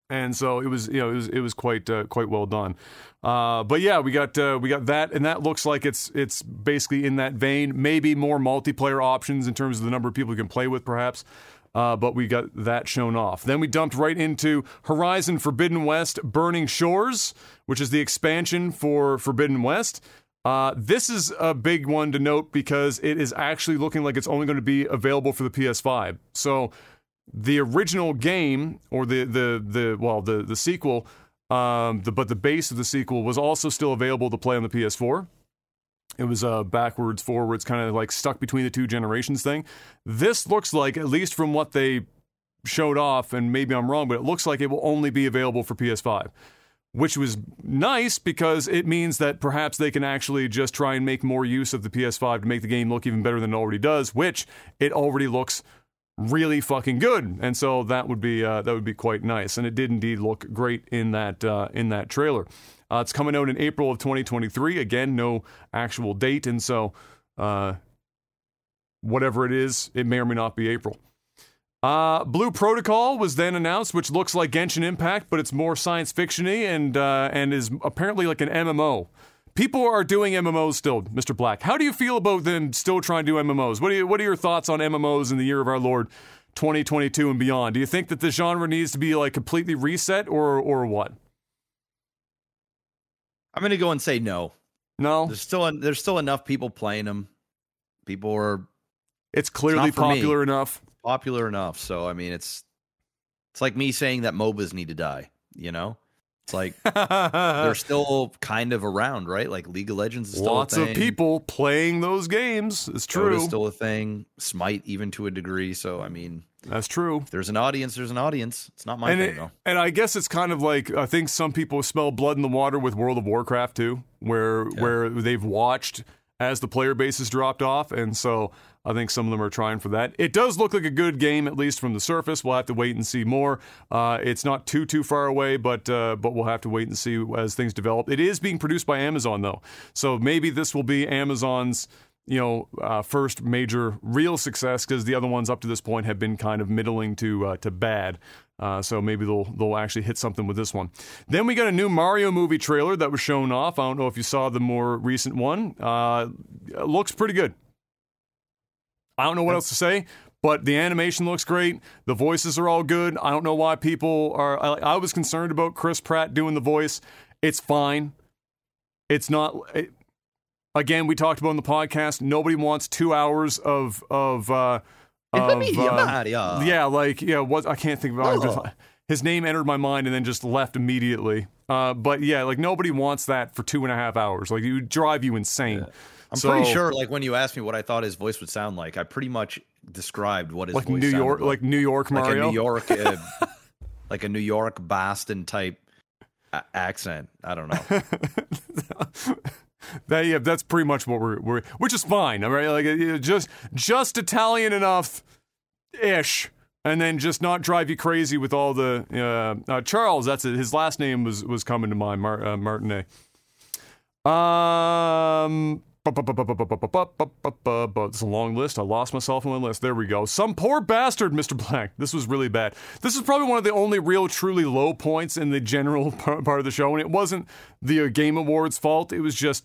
and so it was, you know, it was it was quite uh, quite well done. Uh, but yeah, we got uh, we got that, and that looks like it's it's basically in that vein. Maybe more multiplayer options in terms of the number of people you can play with, perhaps. Uh, but we got that shown off. Then we dumped right into Horizon Forbidden West Burning Shores, which is the expansion for Forbidden West. Uh, this is a big one to note because it is actually looking like it's only going to be available for the P S five. So the original game, or the, the, the well, the, the sequel, um, the, but the base of the sequel was also still available to play on the P S four. It was a uh, backwards, forwards, kind of like stuck between the two generations thing. This looks like, at least from what they showed off, and maybe I'm wrong, but it looks like it will only be available for P S five, which was nice because it means that perhaps they can actually just try and make more use of the P S five to make the game look even better than it already does, which it already looks really fucking good. And so that would be uh, that would be quite nice. And it did indeed look great in that uh, in that trailer. Uh, it's coming out in April of twenty twenty-three. Again, no actual date, and so uh, whatever it is, it may or may not be April. Uh, Blue Protocol was then announced, which looks like Genshin Impact, but it's more science fiction-y and, uh, and is apparently like an M M O. People are doing M M Os still, Mister Black. How do you feel about them still trying to do M M Os? What are, you, what are your thoughts on M M Os in the year of our Lord twenty twenty-two and beyond? Do you think that the genre needs to be like completely reset or or what? I'm going to go and say no. No. There's still there's still enough people playing them. People are... It's clearly it's popular me. enough. Popular enough. So, I mean, it's it's like me saying that MOBAs need to die, you know? It's like they're still kind of around, right? Like League of Legends is still Lots a thing. Lots of people playing those games. It's true. It's still a thing. Smite, even to a degree. So, I mean... That's true. If there's an audience, there's an audience. It's not my and thing, it, though. And I guess it's kind of like, I think some people smell blood in the water with World of Warcraft, too, where yeah. where they've watched as the player base has dropped off, and so I think some of them are trying for that. It does look like a good game, at least from the surface. We'll have to wait and see more. Uh, it's not too, too far away, but uh, but we'll have to wait and see as things develop. It is being produced by Amazon, though, so maybe this will be Amazon's... you know, uh, first major real success, because the other ones up to this point have been kind of middling to uh, to bad. Uh, so maybe they'll they'll actually hit something with this one. Then we got a new Mario movie trailer that was shown off. I don't know if you saw the more recent one. Uh, it looks pretty good. I don't know what else to say, but the animation looks great. The voices are all good. I don't know why people are... I, I was concerned about Chris Pratt doing the voice. It's fine. It's not... It, Again, we talked about in the podcast, nobody wants two hours of... of, uh, of uh, yeah, like, yeah, what, I can't think about it. His name entered my mind and then just left immediately. Uh, but yeah, like, nobody wants that for two and a half hours. Like, it would drive you insane. Yeah. I'm so, pretty sure, like, when you asked me what I thought his voice would sound like, I pretty much described what his like voice New York, like. Like New York Mario? Like a New York, uh, like a New York, Boston type a- accent. I don't know. That, yeah, that's pretty much what we're, we're which is fine, right? Like just just Italian enough ish, and then just not drive you crazy with all the uh, uh, Charles. That's it. His last name was was coming to mind, Mar- uh, Martinet. Um, it's a long list. I lost myself in my list. There we go. Some poor bastard, Mister Black. This was really bad. This is probably one of the only real, truly low points in the general part of the show, and it wasn't the Game Awards' fault. It was just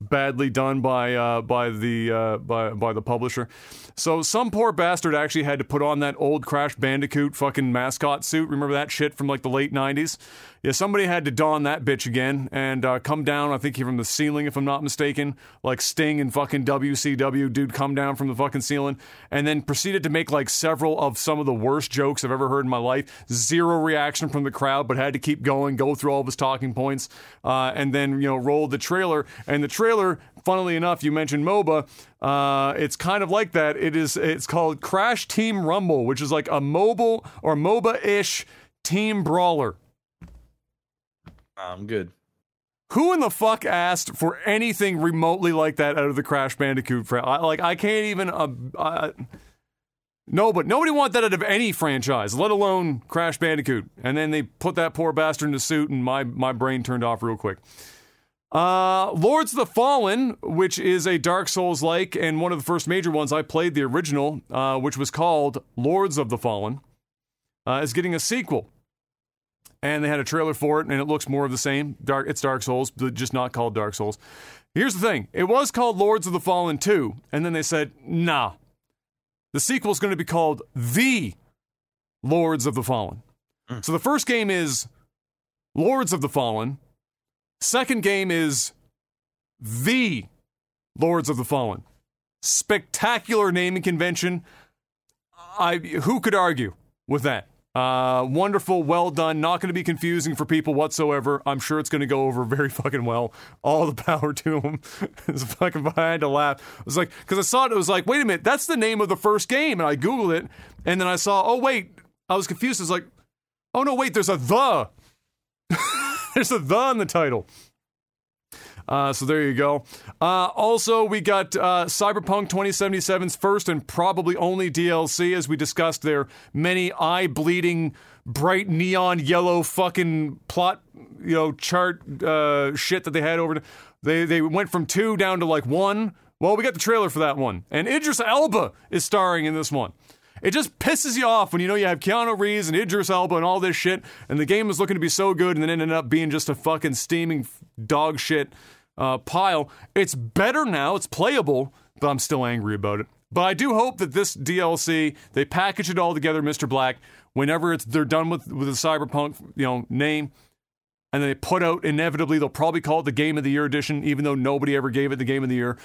badly done by uh, by the uh, by by the publisher. So some poor bastard actually had to put on that old Crash Bandicoot fucking mascot suit. Remember that shit from like the late nineties? Yeah, somebody had to don that bitch again and uh, come down. I think from the ceiling, if I'm not mistaken, like Sting and fucking W C W dude, come down from the fucking ceiling and then proceeded to make like several of some of the worst jokes I've ever heard in my life. Zero reaction from the crowd, but had to keep going, go through all of his talking points, uh, and then you know roll the trailer and the trailer. trailer, funnily enough, you mentioned MOBA. Uh, it's kind of like that. It is. It's called Crash Team Rumble, which is like a mobile or MOBA-ish team brawler. I'm good. Who in the fuck asked for anything remotely like that out of the Crash Bandicoot franchise? Like, I can't even... Uh, uh, no, but nobody wants that out of any franchise, let alone Crash Bandicoot. And then they put that poor bastard in a suit, and my, my brain turned off real quick. Uh, Lords of the Fallen, which is a Dark Souls-like, and one of the first major ones. I played the original, uh, which was called Lords of the Fallen, uh, is getting a sequel. And they had a trailer for it, and it looks more of the same. Dark, it's Dark Souls, but just not called Dark Souls. Here's the thing. It was called Lords of the Fallen two, and then they said, nah. The sequel's going to be called The Lords of the Fallen. Mm. So the first game is Lords of the Fallen. Second game is The Lords of the Fallen. Spectacular naming convention. I, who could argue with that? Uh, wonderful, well done, not going to be confusing for people whatsoever. I'm sure it's going to go over very fucking well. All the power to him. It's fucking, I had to laugh. I was like, because I saw it, it was like, wait a minute, that's the name of the first game, and I Googled it, and then I saw, oh wait, I was confused, I was like, oh no, wait, there's a the. There's a the in the title. Uh, so there you go. Uh, also, we got uh, Cyberpunk twenty seventy-seven's first and probably only D L C, as we discussed their many eye-bleeding, bright neon yellow fucking plot, you know, chart uh, shit that they had over. They they went from two down to like one. Well, we got the trailer for that one, and Idris Elba is starring in this one. It just pisses you off when you know you have Keanu Reeves and Idris Elba and all this shit, and the game was looking to be so good, and then ended up being just a fucking steaming dog shit. Uh, pile. It's better now, it's playable, but I'm still angry about it. But I do hope that this D L C, they package it all together, Mister Black, whenever it's they're done with, with the Cyberpunk, you know, name, and they put out, inevitably, they'll probably call it the Game of the Year edition, even though nobody ever gave it the Game of the Year,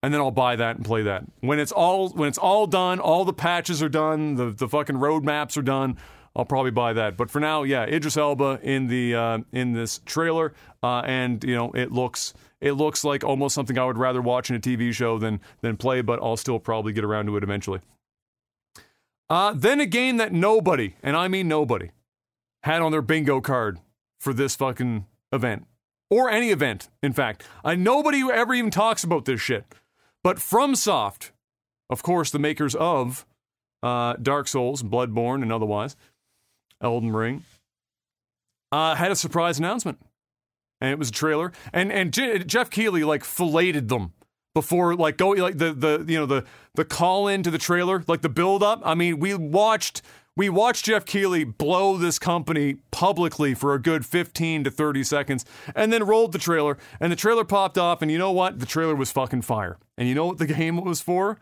and then I'll buy that and play that. When it's all when it's all done, all the patches are done, the, the fucking roadmaps are done, I'll probably buy that. But for now, yeah, Idris Elba in the uh, in this trailer, uh, and, you know, it looks... It looks like almost something I would rather watch in a T V show than than play, but I'll still probably get around to it eventually. Uh, then a game that nobody, and I mean nobody, had on their bingo card for this fucking event. Or any event, in fact. Uh, nobody ever even talks about this shit. But FromSoft, of course, the makers of uh, Dark Souls, Bloodborne, and otherwise, Elden Ring, uh, had a surprise announcement. And it was a trailer, and and J- Jeff Keighley like filleted them before like going like the, the you know the the call in to the trailer, like the build up. I mean, we watched we watched Jeff Keighley blow this company publicly for a good fifteen to thirty seconds, and then rolled the trailer, and the trailer popped off, and you know what? The trailer was fucking fire. And you know what the game was for?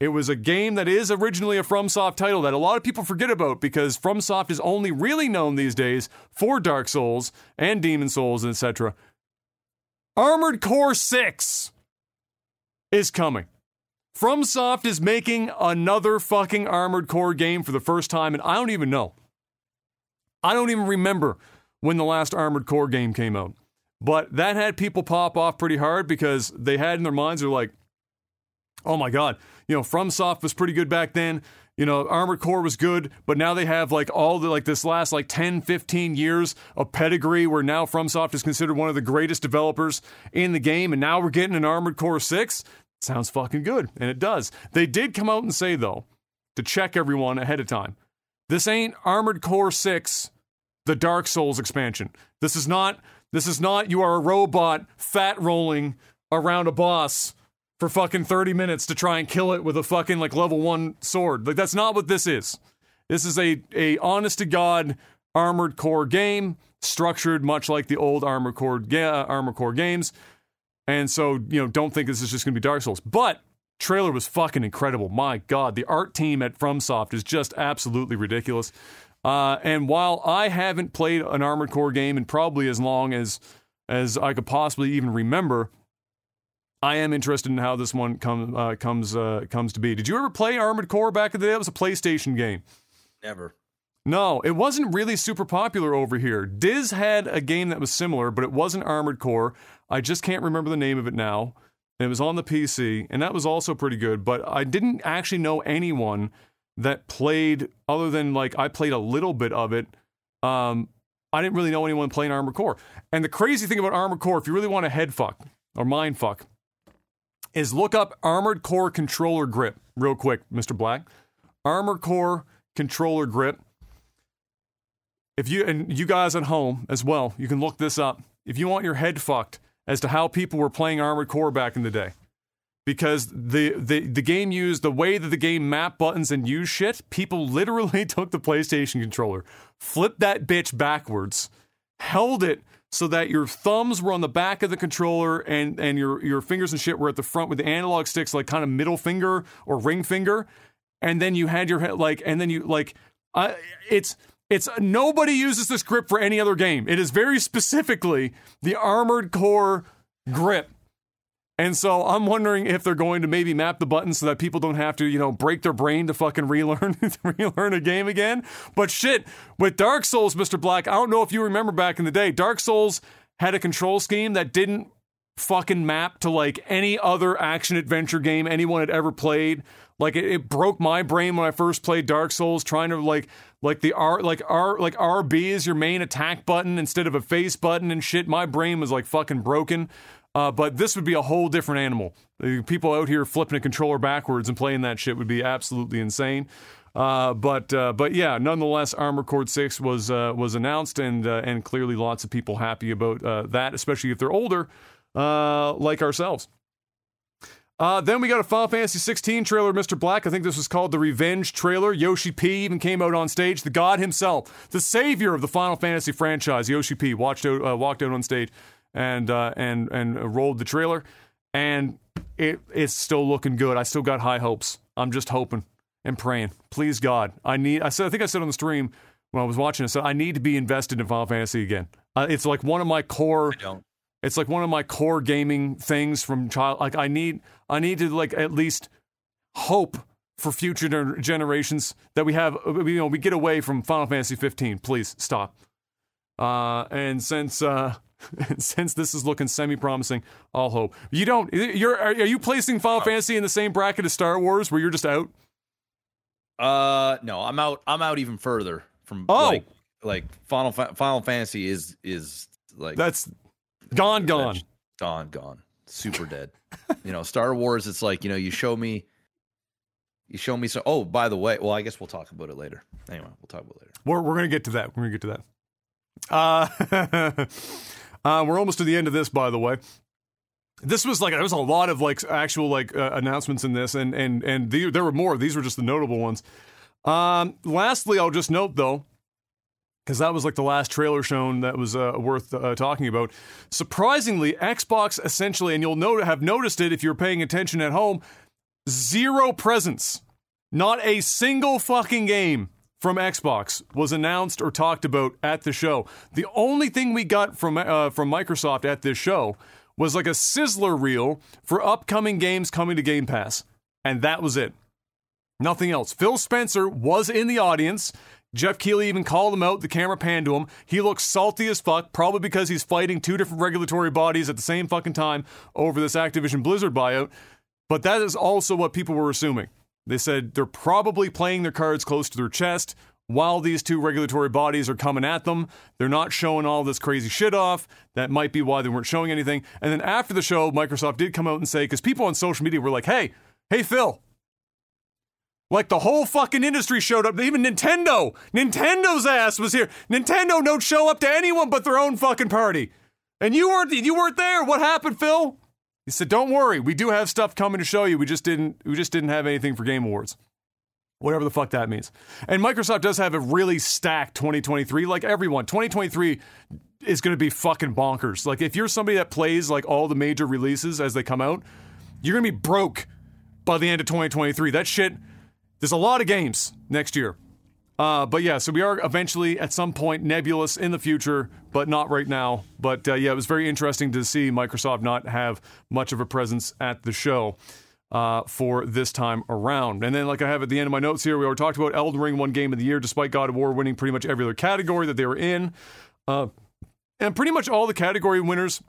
It was a game that is originally a FromSoft title that a lot of people forget about because FromSoft is only really known these days for Dark Souls and Demon Souls, et cetera. Armored Core six is coming. FromSoft is making another fucking Armored Core game for the first time, and I don't even know. I don't even remember when the last Armored Core game came out. But that had people pop off pretty hard because they had in their minds, they're like, oh my god, you know, FromSoft was pretty good back then, you know, Armored Core was good, but now they have, like, all the, like, this last, like, ten, fifteen years of pedigree where now FromSoft is considered one of the greatest developers in the game, and now we're getting an Armored Core six? Sounds fucking good, and it does. They did come out and say, though, to check everyone ahead of time, this ain't Armored Core six, the Dark Souls expansion. This is not, this is not you are a robot fat-rolling around a boss for fucking thirty minutes to try and kill it with a fucking, like, level one sword. Like, that's not what this is. This is a, a honest-to-God Armored Core game, structured much like the old Armored Core, yeah, Armored Core games. And so, you know, don't think this is just going to be Dark Souls. But, trailer was fucking incredible. My God, the art team at FromSoft is just absolutely ridiculous. Uh, and while I haven't played an Armored Core game in probably as long as, as I could possibly even remember, I am interested in how this one come, uh, comes uh, comes to be. Did you ever play Armored Core back in the day? It was a PlayStation game. Never. No, it wasn't really super popular over here. Diz had a game that was similar, but it wasn't Armored Core. I just can't remember the name of it now. And it was on the P C, and that was also pretty good, but I didn't actually know anyone that played, other than, like, I played a little bit of it. Um, I didn't really know anyone playing Armored Core. And the crazy thing about Armored Core, if you really want to head fuck, or mind fuck, is look up Armored Core Controller Grip, real quick, Mister Black. Armored Core Controller Grip. If you, and you guys at home as well, you can look this up. If you want your head fucked as to how people were playing Armored Core back in the day. Because the, the, the game used, the way that the game mapped buttons and used shit, people literally took the PlayStation controller, flipped that bitch backwards, held it so that your thumbs were on the back of the controller and, and your, your fingers and shit were at the front with the analog sticks, like kind of middle finger or ring finger, and then you had your head, like, and then you, like, uh, it's... It's nobody uses this grip for any other game. It is very specifically the Armored Core grip. And so I'm wondering if they're going to maybe map the buttons so that people don't have to, you know, break their brain to fucking relearn to relearn a game again. But shit, with Dark Souls, Mister Black, I don't know if you remember back in the day, Dark Souls had a control scheme that didn't fucking map to, like, any other action-adventure game anyone had ever played. Like, it, it broke my brain when I first played Dark Souls, trying to, like, like the R, like R, like R B is your main attack button instead of a face button and shit. My brain was, like, fucking broken. Uh, but this would be a whole different animal. People out here flipping a controller backwards and playing that shit would be absolutely insane. Uh, but, uh, but yeah, nonetheless, Armored Core six was, uh, was announced, and, uh, and clearly lots of people happy about, uh, that, especially if they're older, uh, like ourselves. Uh, then we got a Final Fantasy sixteen trailer, Mister Black. I think this was called the Revenge trailer. Yoshi P even came out on stage. The god himself, the savior of the Final Fantasy franchise, Yoshi P, watched out, uh, walked out on stage and uh, and and rolled the trailer. And it it's still looking good. I still got high hopes. I'm just hoping and praying. Please God, I need. I said. I think I said on the stream when I was watching it. I said I need to be invested in Final Fantasy again. Uh, it's like one of my core. I don't. It's like one of my core gaming things from child. Like I need, I need to like at least hope for future ner- generations that we have. You know, we get away from Final Fantasy fifteen. Please stop. Uh, and since uh, since this is looking semi-promising, I'll hope you don't. You're are, are you placing Final oh. Fantasy in the same bracket as Star Wars, where you're just out? Uh, no, I'm out. I'm out even further from. Oh, like, like Final Fa- Final Fantasy is is like that's. Gone, gone, gone, gone, super dead. You know, Star Wars. It's like, you know, you show me, you show me. So, oh, by the way, well, I guess we'll talk about it later. Anyway, we'll talk about it later. We're we're gonna get to that. We're gonna get to that. Uh, uh, we're almost to the end of this, by the way. This was like there was a lot of like actual like uh, announcements in this, and and and the, there were more. These were just the notable ones. Um, lastly, I'll just note though, because that was like the last trailer shown that was uh, worth uh, talking about. Surprisingly, Xbox essentially, and you'll know, have noticed it if you're paying attention at home, zero presence. Not a single fucking game from Xbox was announced or talked about at the show. The only thing we got from uh, from Microsoft at this show was like a sizzler reel for upcoming games coming to Game Pass. And that was it. Nothing else. Phil Spencer was in the audience. Jeff Keighley even called him out. The camera panned to him. He looks salty as fuck, probably because he's fighting two different regulatory bodies at the same fucking time over this Activision Blizzard buyout. But that is also what people were assuming. They said they're probably playing their cards close to their chest while these two regulatory bodies are coming at them. They're not showing all this crazy shit off. That might be why they weren't showing anything. And then after the show, Microsoft did come out and say, because people on social media were like, hey, hey, Phil. Like, the whole fucking industry showed up. Even Nintendo. Nintendo's ass was here. Nintendo don't show up to anyone but their own fucking party. And you weren't, you weren't there. What happened, Phil? He said, don't worry. We do have stuff coming to show you. We just didn't, we just didn't have anything for Game Awards. Whatever the fuck that means. And Microsoft does have a really stacked twenty twenty-three. Like, everyone. twenty twenty-three is going to be fucking bonkers. Like, if you're somebody that plays, like, all the major releases as they come out, you're going to be broke by the end of twenty twenty-three. That shit... There's a lot of games next year. Uh, but yeah, so we are eventually at some point nebulous in the future, but not right now. But uh, yeah, it was very interesting to see Microsoft not have much of a presence at the show. uh, for this time around. And then, like I have at the end of my notes here, we already talked about Elden Ring won Game of the Year, despite God of War winning pretty much every other category that they were in. Uh, and pretty much all the category winners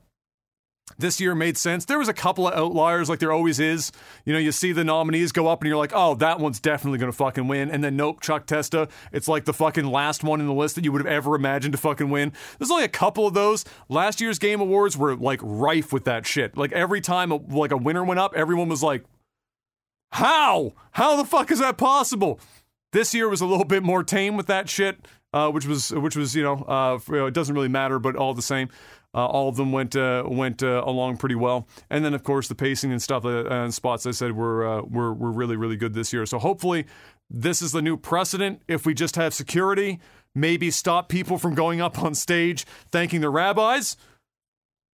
this year made sense. There was a couple of outliers, like there always is. You know, you see the nominees go up and you're like, oh, that one's definitely going to fucking win. And then nope, Chuck Testa. It's like the fucking last one in the list that you would have ever imagined to fucking win. There's only a couple of those. Last year's Game Awards were like rife with that shit. Like every time a, like a winner went up, everyone was like, how? How the fuck is that possible? This year was a little bit more tame with that shit, uh, which was, which was, you know, uh, it doesn't really matter, but all the same. Uh, all of them went uh, went uh, along pretty well, and then of course the pacing and stuff uh, and spots I said were uh, were were really really good this year. So hopefully this is the new precedent. If we just have security, maybe stop people from going up on stage thanking their rabbis.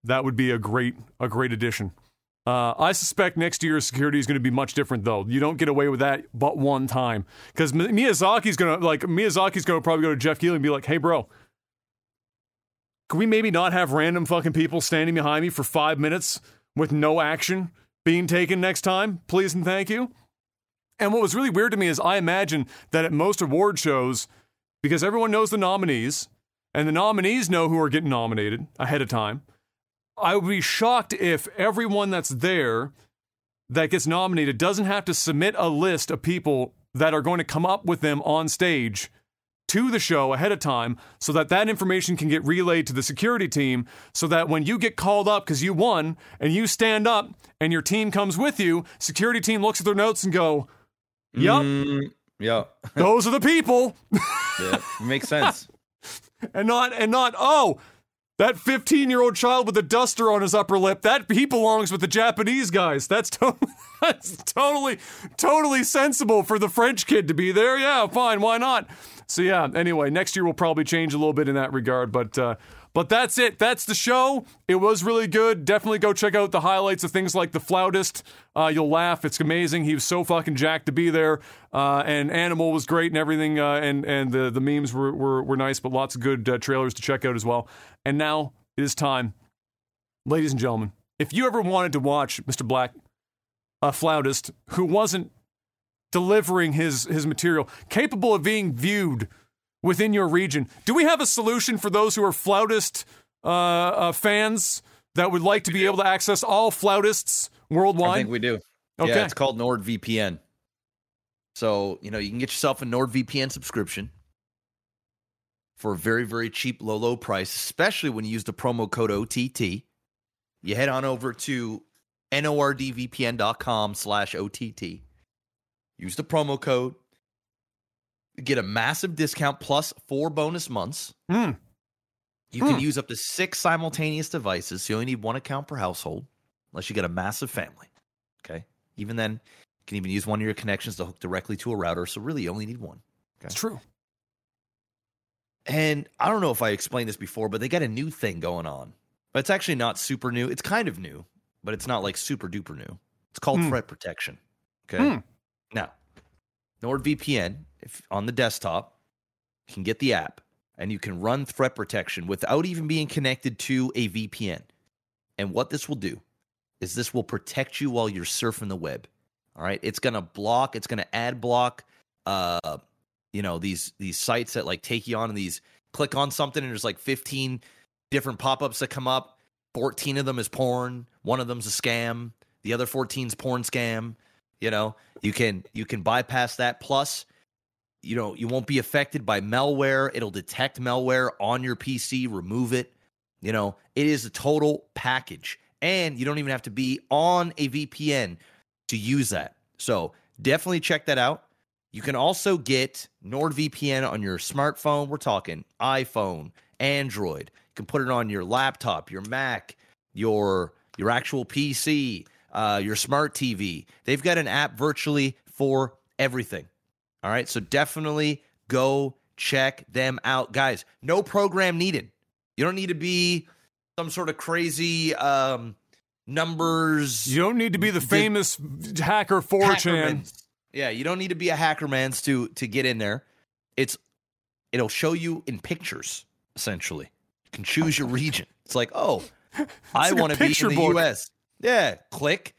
That would be a great a great addition. Uh, I suspect next year's security is going to be much different, though. You don't get away with that but one time, because Miyazaki's gonna like Miyazaki's gonna probably go to Jeff Keighley and be like, hey, bro. Could we maybe not have random fucking people standing behind me for five minutes with no action being taken next time? Please and thank you. And what was really weird to me is I imagine that at most award shows, because everyone knows the nominees, and the nominees know who are getting nominated ahead of time, I would be shocked if everyone that's there that gets nominated doesn't have to submit a list of people that are going to come up with them on stage to the show ahead of time, so that that information can get relayed to the security team, so that when you get called up because you won and you stand up and your team comes with you, security team looks at their notes and go, yup, mm, yeah, those are the people. Yeah, makes sense. and not, and not, oh, that fifteen-year-old child with a duster on his upper lip, that he belongs with the Japanese guys. That's, to- that's totally, totally sensible for the French kid to be there. Yeah, fine, why not? So yeah, anyway, next year will probably change a little bit in that regard, but uh, but that's it. That's the show. It was really good. Definitely go check out the highlights of things like the flautist. Uh, you'll laugh. It's amazing. He was so fucking jacked to be there, uh, and Animal was great and everything, uh, and, and the, the memes were, were, were nice, but lots of good uh, trailers to check out as well. And now it is time, ladies and gentlemen, if you ever wanted to watch Mister Black, a flautist who wasn't delivering his his material capable of being viewed within your region. Do we have a solution for those who are flautist uh, uh, fans that would like to be able to access all flautists worldwide? I think we do. Okay. Yeah, it's called NordVPN. So, you know, you can get yourself a NordVPN subscription for a very, very cheap, low, low price, especially when you use the promo code O T T. You head on over to nordvpn dot com slash O T T. Use the promo code, get a massive discount plus four bonus months. Mm. You mm. can use up to six simultaneous devices, so you only need one account per household, unless you get a massive family. Okay? Even then, you can even use one of your connections to hook directly to a router, so really you only need one. Okay? It's true. And I don't know if I explained this before, but they got a new thing going on. But it's actually not super new. It's kind of new, but it's not like super duper new. It's called mm. threat protection. Okay? Mm. Now, NordVPN, if on the desktop, you can get the app, and you can run threat protection without even being connected to a V P N. And what this will do is this will protect you while you're surfing the web. All right? It's going to block. It's going to ad block, uh, you know, these these sites that, like, take you on and these click on something, and there's, like, fifteen different pop-ups that come up. fourteen of them is porn. One of them's a scam. The other fourteen's porn scam. You know, you can you can bypass that. Plus, you know, you won't be affected by malware. It'll detect malware on your P C, remove it. You know, it is a total package. And you don't even have to be on a V P N to use that. So definitely check that out. You can also get NordVPN on your smartphone. We're talking iPhone, Android. You can put it on your laptop, your Mac, your your actual P C. Uh, your smart T V. They've got an app virtually for everything. All right, so definitely go check them out. Guys, no program needed. You don't need to be some sort of crazy um, numbers. You don't need to be the famous the, hacker four chan. Yeah, you don't need to be a hackermans to to get in there. It's It'll show you in pictures, essentially. You can choose your region. It's like, oh, it's I like want to be in the book. U S Yeah, click,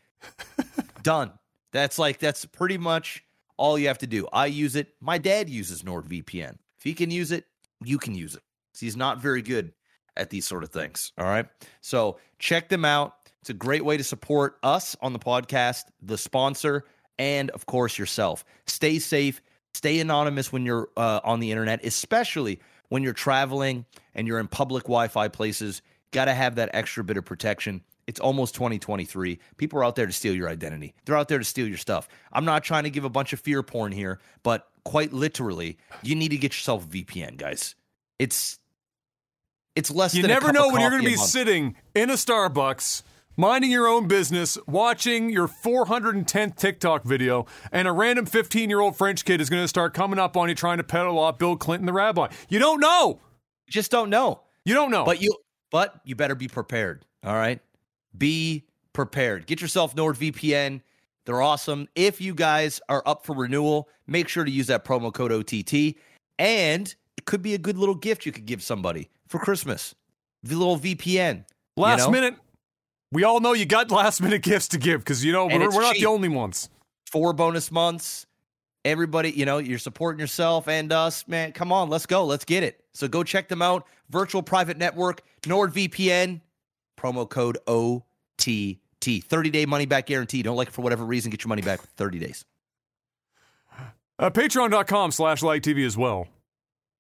done. That's like, that's pretty much all you have to do. I use it. My dad uses NordVPN. If he can use it, you can use it. He's not very good at these sort of things. All right. So check them out. It's a great way to support us on the podcast, the sponsor, and of course yourself. Stay safe. Stay anonymous when you're uh, on the internet, especially when you're traveling and you're in public Wi-Fi places. Got to have that extra bit of protection. It's almost twenty twenty-three. People are out there to steal your identity. They're out there to steal your stuff. I'm not trying to give a bunch of fear porn here, but quite literally, you need to get yourself a V P N, guys. It's it's less you than you never know when you're going to be sitting in a Starbucks, minding your own business, watching your four hundred tenth TikTok video, and a random fifteen-year-old French kid is going to start coming up on you trying to peddle off Bill Clinton the rabbi. You don't know. You just don't know. You don't know. But you but you better be prepared, all right? Be prepared. Get yourself NordVPN. They're awesome. If you guys are up for renewal, make sure to use that promo code O T T. And it could be a good little gift you could give somebody for Christmas. The little V P N. Last you know? minute. We all know you got last minute gifts to give because, you know, and we're, we're not the only ones. Four bonus months. Everybody, you know, you're supporting yourself and us. Man, come on. Let's go. Let's get it. So go check them out. Virtual Private Network, NordVPN. Promo code O T T. thirty-day money-back guarantee. Don't like it for whatever reason. Get your money back for thirty days. Uh, Patreon.com slash LagTV as well.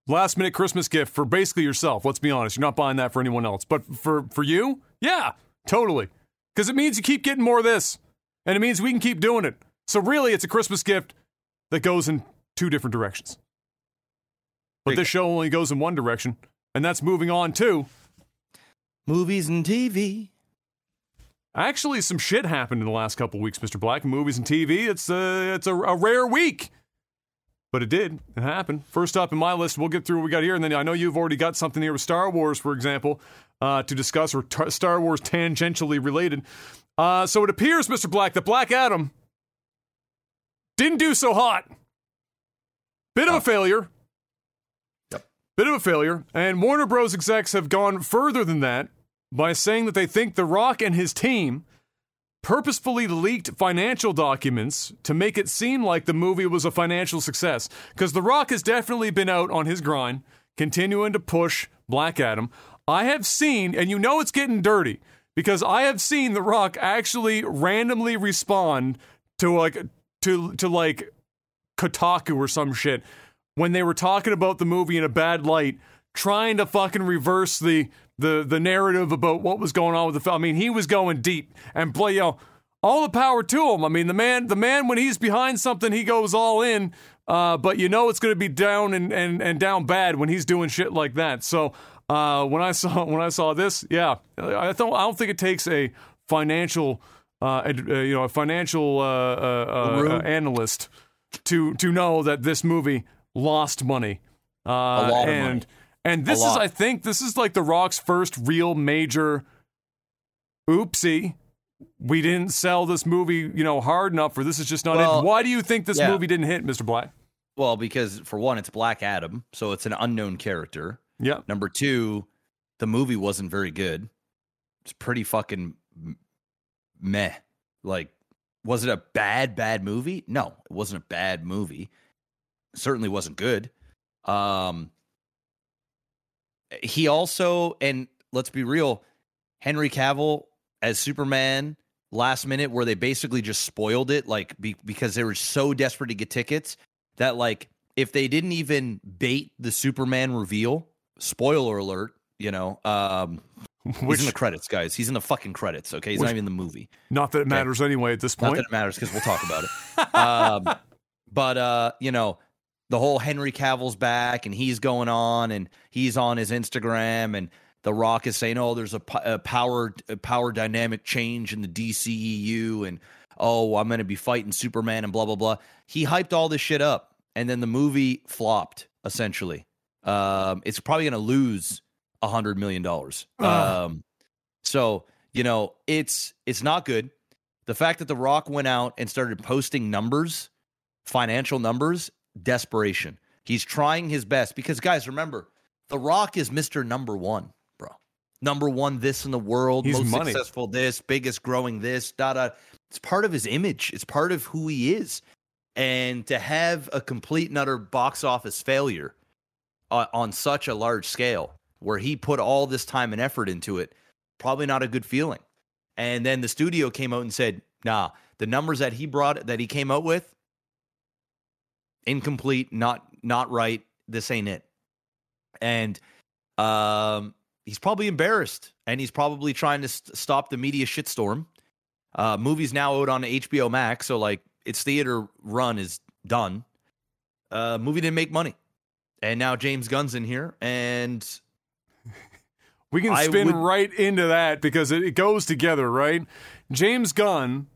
Last-minute Christmas gift for basically yourself. Let's be honest. You're not buying that for anyone else. But for, for you, yeah, totally. Because it means you keep getting more of this. And it means we can keep doing it. So really, it's a Christmas gift that goes in two different directions. But this show only goes in one direction. And that's moving on to... movies and T V. Actually, some shit happened in the last couple weeks, Mister Black. Movies and T V, it's a, it's a, a rare week. But it did. It happened. First up in my list, we'll get through what we got here, and then I know you've already got something here with Star Wars, for example, uh, to discuss, or t- Star Wars tangentially related. Uh, so it appears, Mister Black, that Black Adam didn't do so hot. Bit of oh. a failure. Yep. Bit of a failure. And Warner Bros. Execs have gone further than that by saying that they think The Rock and his team purposefully leaked financial documents to make it seem like the movie was a financial success. Because The Rock has definitely been out on his grind, continuing to push Black Adam. I have seen, and you know it's getting dirty, because I have seen The Rock actually randomly respond to like to to like Kotaku or some shit when they were talking about the movie in a bad light, trying to fucking reverse the the the narrative about what was going on with the film. I mean, he was going deep, and play, you know, all the power to him. I mean, the man, the man, when he's behind something, he goes all in, uh, but you know it's going to be down and, and, and down bad when he's doing shit like that. So uh, when I saw when I saw this, yeah, I don't I don't think it takes a financial uh, a, a, you know a financial uh, uh, uh, analyst to to know that this movie lost money uh, a lot of and. Money. And this is, I think, this is like The Rock's first real major oopsie. We didn't sell this movie, you know, hard enough, for this is just not well, it. Why do you think this yeah. movie didn't hit, Mister Black? Well, because, for one, it's Black Adam, so it's an unknown character. Yeah. Number two, the movie wasn't very good. It's pretty fucking meh. Like, was it a bad, bad movie? No, it wasn't a bad movie. It certainly wasn't good. Um... He also, and let's be real, Henry Cavill as Superman last minute, where they basically just spoiled it, like be, because they were so desperate to get tickets that, like, if they didn't even bait the Superman reveal, spoiler alert, you know, um, which, he's in the credits, guys. He's in the fucking credits. Okay, he's which, not even in the movie. Not that it matters okay? anyway at this point. Not that it matters because we'll talk about it. um, but uh, you know. The whole Henry Cavill's back, and he's going on, and he's on his Instagram, and The Rock is saying, oh, there's a, po- a power a power dynamic change in the D C E U, and, oh, I'm going to be fighting Superman, and blah, blah, blah. He hyped all this shit up, and then the movie flopped, essentially. Um, it's probably going to lose one hundred million dollars. Uh. Um, so, you know, it's it's not good. The fact that The Rock went out and started posting numbers, financial numbers, desperation. He's trying his best because, guys, remember, The Rock is Mister Number One, bro. number one this in the world, he's most money. successful this, biggest growing this, da da. It's part of his image. It's part of who he is. And to have a complete and utter box office failure uh, on such a large scale, where he put all this time and effort into it, probably not a good feeling. And then the studio came out and said, nah, the numbers that he brought, that he came out with, incomplete, not not right, this ain't it. And um, he's probably embarrassed, and he's probably trying to st- stop the media shitstorm. Uh, movie's now out on H B O Max, so like its theater run is done. Uh, movie didn't make money. And now James Gunn's in here, and... We can spin would... right into that because it, it goes together, right? James Gunn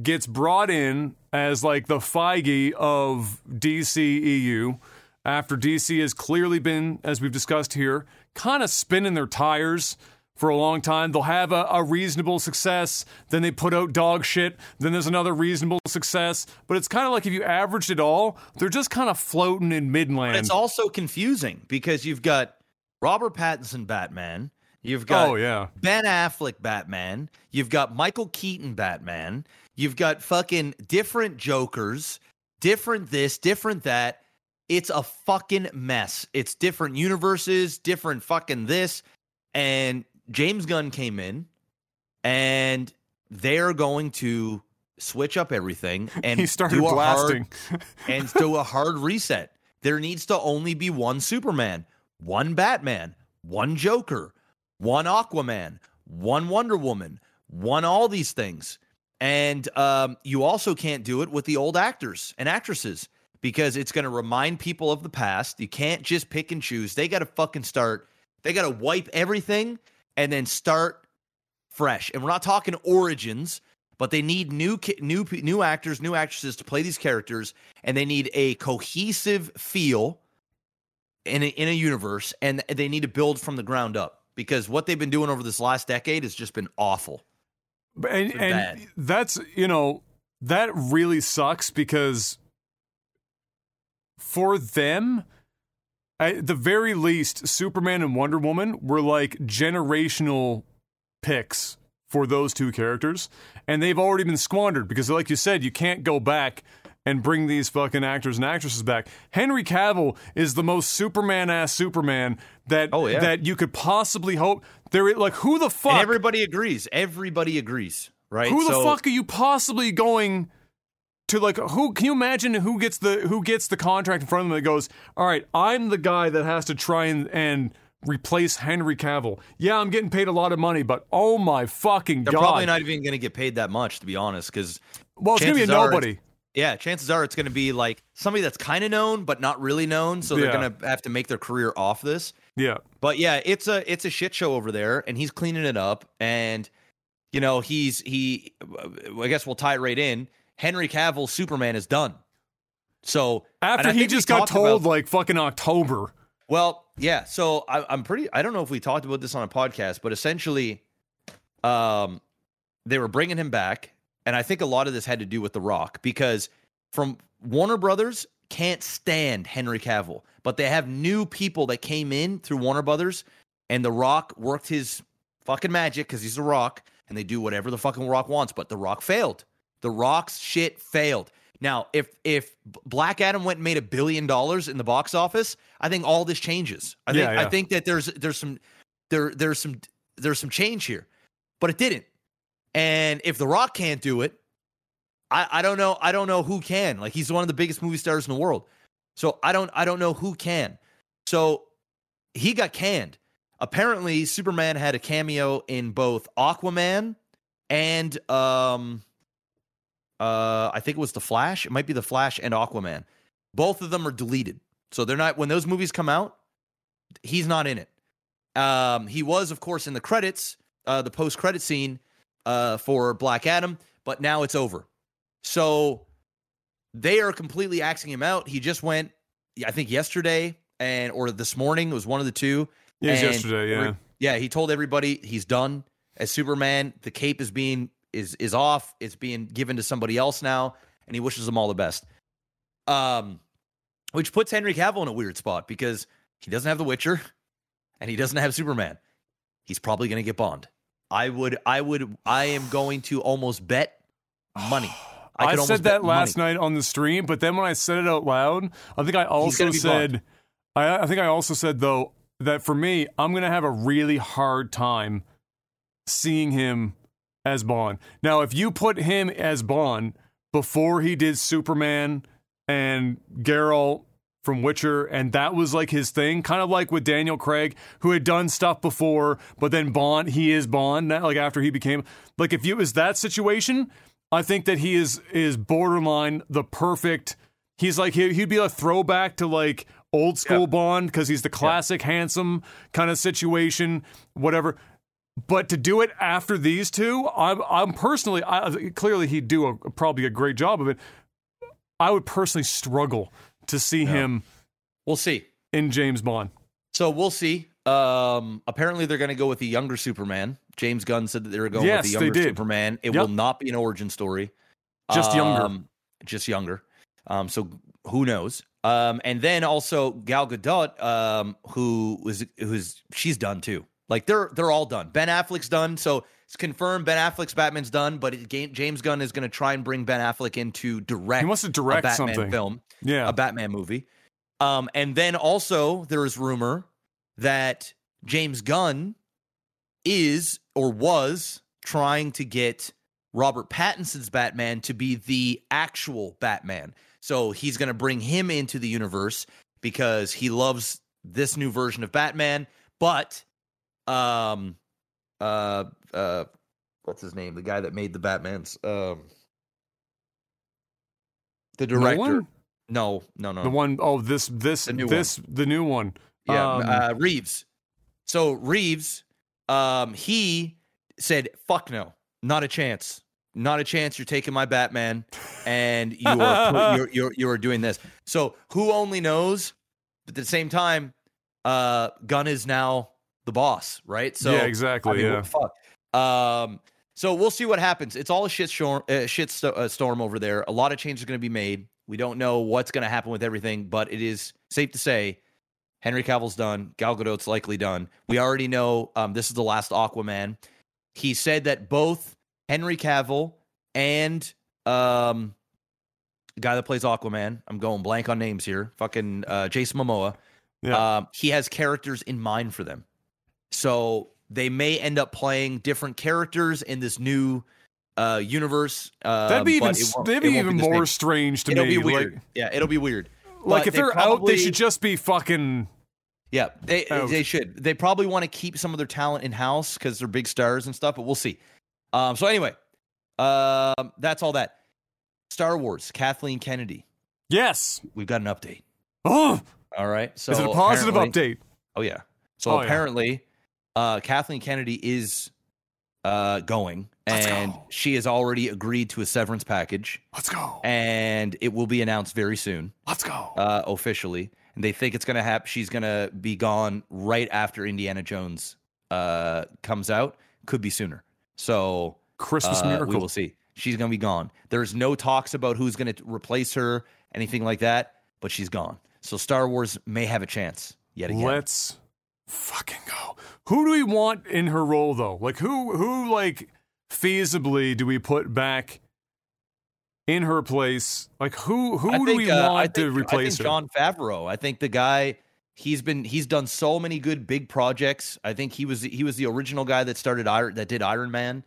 gets brought in as like the Feige of D C E U after D C has clearly been, as we've discussed here, kind of spinning their tires for a long time. They'll have a, a reasonable success, then they put out dog shit, then there's another reasonable success. But it's kind of like if you averaged it all, they're just kind of floating in midland. But it's also confusing because you've got Robert Pattinson Batman, you've got oh, yeah. Ben Affleck Batman, you've got Michael Keaton Batman, you've got fucking different Jokers, different this, different that. It's a fucking mess. It's different universes, different fucking this. And James Gunn came in, and they're going to switch up everything and he started do a blasting. hard and do a hard reset. There needs to only be one Superman, one Batman, one Joker, one Aquaman, one Wonder Woman, one all these things. And um, you also can't do it with the old actors and actresses because it's going to remind people of the past. You can't just pick and choose. They got to fucking start. They got to wipe everything and then start fresh. And we're not talking origins, but they need new, new, new actors, new actresses to play these characters, and they need a cohesive feel in a, in a universe, and they need to build from the ground up because what they've been doing over this last decade has just been awful. And, and that's, you know, that really sucks because for them, at the very least, Superman and Wonder Woman were like generational picks for those two characters, and they've already been squandered because, like you said, you can't go back and bring these fucking actors and actresses back. Henry Cavill is the most Superman-ass Superman that oh, yeah. that you could possibly hope. There, like, who the fuck? And everybody agrees. Everybody agrees, right? Who so... the fuck are you possibly going to, like, who can you imagine who gets the who gets the contract in front of them that goes, all right, I'm the guy that has to try and, and replace Henry Cavill. Yeah, I'm getting paid a lot of money, but oh my fucking They're God. They're probably not even going to get paid that much, to be honest, because well, it's going to be a nobody. Yeah, chances are it's going to be like somebody that's kind of known but not really known, so they're yeah. going to have to make their career off this. Yeah. But yeah, it's a it's a shit show over there, and he's cleaning it up, and you know, he's he I guess we'll tie it right in. Henry Cavill's Superman is done. So after he just got told about, like fucking October. Well, yeah. So I, I'm pretty. I don't know if we talked about this on a podcast, but essentially, um, they were bringing him back, and I think a lot of this had to do with The Rock because from Warner Brothers can't stand Henry Cavill, but they have new people that came in through Warner Brothers, and The Rock worked his fucking magic because he's The Rock, and they do whatever the fucking Rock wants. But The Rock failed. The Rock's shit failed. Now, if if Black Adam went and made a billion dollars in the box office, I think all this changes. I yeah, think yeah. I think that there's there's some there there's some there's some change here, but it didn't. And if The Rock can't do it, I, I don't know I don't know who can. Like he's one of the biggest movie stars in the world, so I don't I don't know who can. So he got canned. Apparently, Superman had a cameo in both Aquaman and um. Uh, I think it was The Flash. It might be The Flash and Aquaman. Both of them are deleted. So they're not, when those movies come out, he's not in it. Um, he was, of course, in the credits, uh, the post-credit scene uh, for Black Adam, but now it's over. So they are completely axing him out. He just went, I think yesterday and or this morning, it was one of the two. Yeah, it was yesterday, yeah. Re- yeah, he told everybody he's done. As Superman, the cape is being... is is off, it's being given to somebody else now, and he wishes them all the best. Um, which puts Henry Cavill in a weird spot because he doesn't have The Witcher, and he doesn't have Superman. he's probably going to get bond. I would, I would, I am going to almost bet money. I, I said that last money. night on the stream, but then when I said it out loud, I think I also said, I, I think I also said though that for me, I'm going to have a really hard time seeing him as Bond. Now, if you put him as Bond before he did Superman and Geralt from Witcher, and that was like his thing, kind of like with Daniel Craig, who had done stuff before, but then Bond, he is Bond, not like after he became, like if it was that situation, I think that he is is borderline the perfect, he's like, he, he'd be a throwback to like old school yeah. Bond, because he's the classic yeah. handsome kind of situation, whatever. But to do it after these two, I'm, I'm personally, I, clearly he'd do a, probably a great job of it. I would personally struggle to see yeah. him. We'll see. In James Bond. So we'll see. Um, apparently they're going to go with the younger Superman. James Gunn said that they were going yes, with the younger Superman. It yep. will not be an origin story. Just younger. Um, just younger. Um, so who knows? Um, and then also Gal Gadot, um, who was, who's, she's done too. Like, they're they're all done. Ben Affleck's done, so it's confirmed Ben Affleck's Batman's done, but it, James Gunn is going to try and bring Ben Affleck in to direct, he wants to direct a Batman something. film, yeah. a Batman movie. Um, and then also there is rumor that James Gunn is or was trying to get Robert Pattinson's Batman to be the actual Batman. So he's going to bring him into the universe because he loves this new version of Batman, but... Um, uh, uh, what's his name? The guy that made the Batmans. Um, the director. No, no, no. no. The one. Oh, this, this, the new this, one. the new one. Yeah, um, uh, Reeves. So Reeves, um, he said, "Fuck no, not a chance, not a chance. You're taking my Batman, and you are you're, you're you are doing this." So who only knows? But at the same time, uh, Gunn is now the boss, right? So yeah, exactly. I mean, yeah. What the fuck? Um, so we'll see what happens. It's all a shit storm, uh, shit st- uh, storm over there. A lot of changes are going to be made. We don't know what's going to happen with everything, but it is safe to say Henry Cavill's done. Gal Gadot's likely done. We already know um, this is the last Aquaman. He said that both Henry Cavill and um, the guy that plays Aquaman, I'm going blank on names here, fucking uh, Jason Momoa, yeah. um, he has characters in mind for them. So they may end up playing different characters in this new uh, universe. Uh, that'd be even, that'd be even be more strange to it'll me. It'll be weird. Like, yeah, it'll be weird. Like, but if they they're probably, out, they should just be fucking... Yeah, they out. they should. They probably want to keep some of their talent in-house because they're big stars and stuff, but we'll see. Um, so anyway, uh, that's all that. Star Wars, Kathleen Kennedy. Yes. We've got an update. Oh! All right. So is it a positive update? Oh, yeah. So oh, apparently... Yeah. Uh, Kathleen Kennedy is uh, going, and go. she has already agreed to a severance package. Let's go. And it will be announced very soon. Let's go. Uh, officially. And they think it's going to happen. She's going to be gone right after Indiana Jones uh, comes out. Could be sooner. So Christmas uh, miracle. We will see. She's going to be gone. There's no talks about who's going to replace her, anything like that, but she's gone. So Star Wars may have a chance yet again. Let's fucking go. Who do we want in her role though? Like who who like feasibly do we put back in her place? Like who who think, do we uh, want think, to replace her? I think her? Jon Favreau. I think the guy he's been he's done so many good big projects. I think he was he was the original guy that started Iron that did Iron Man.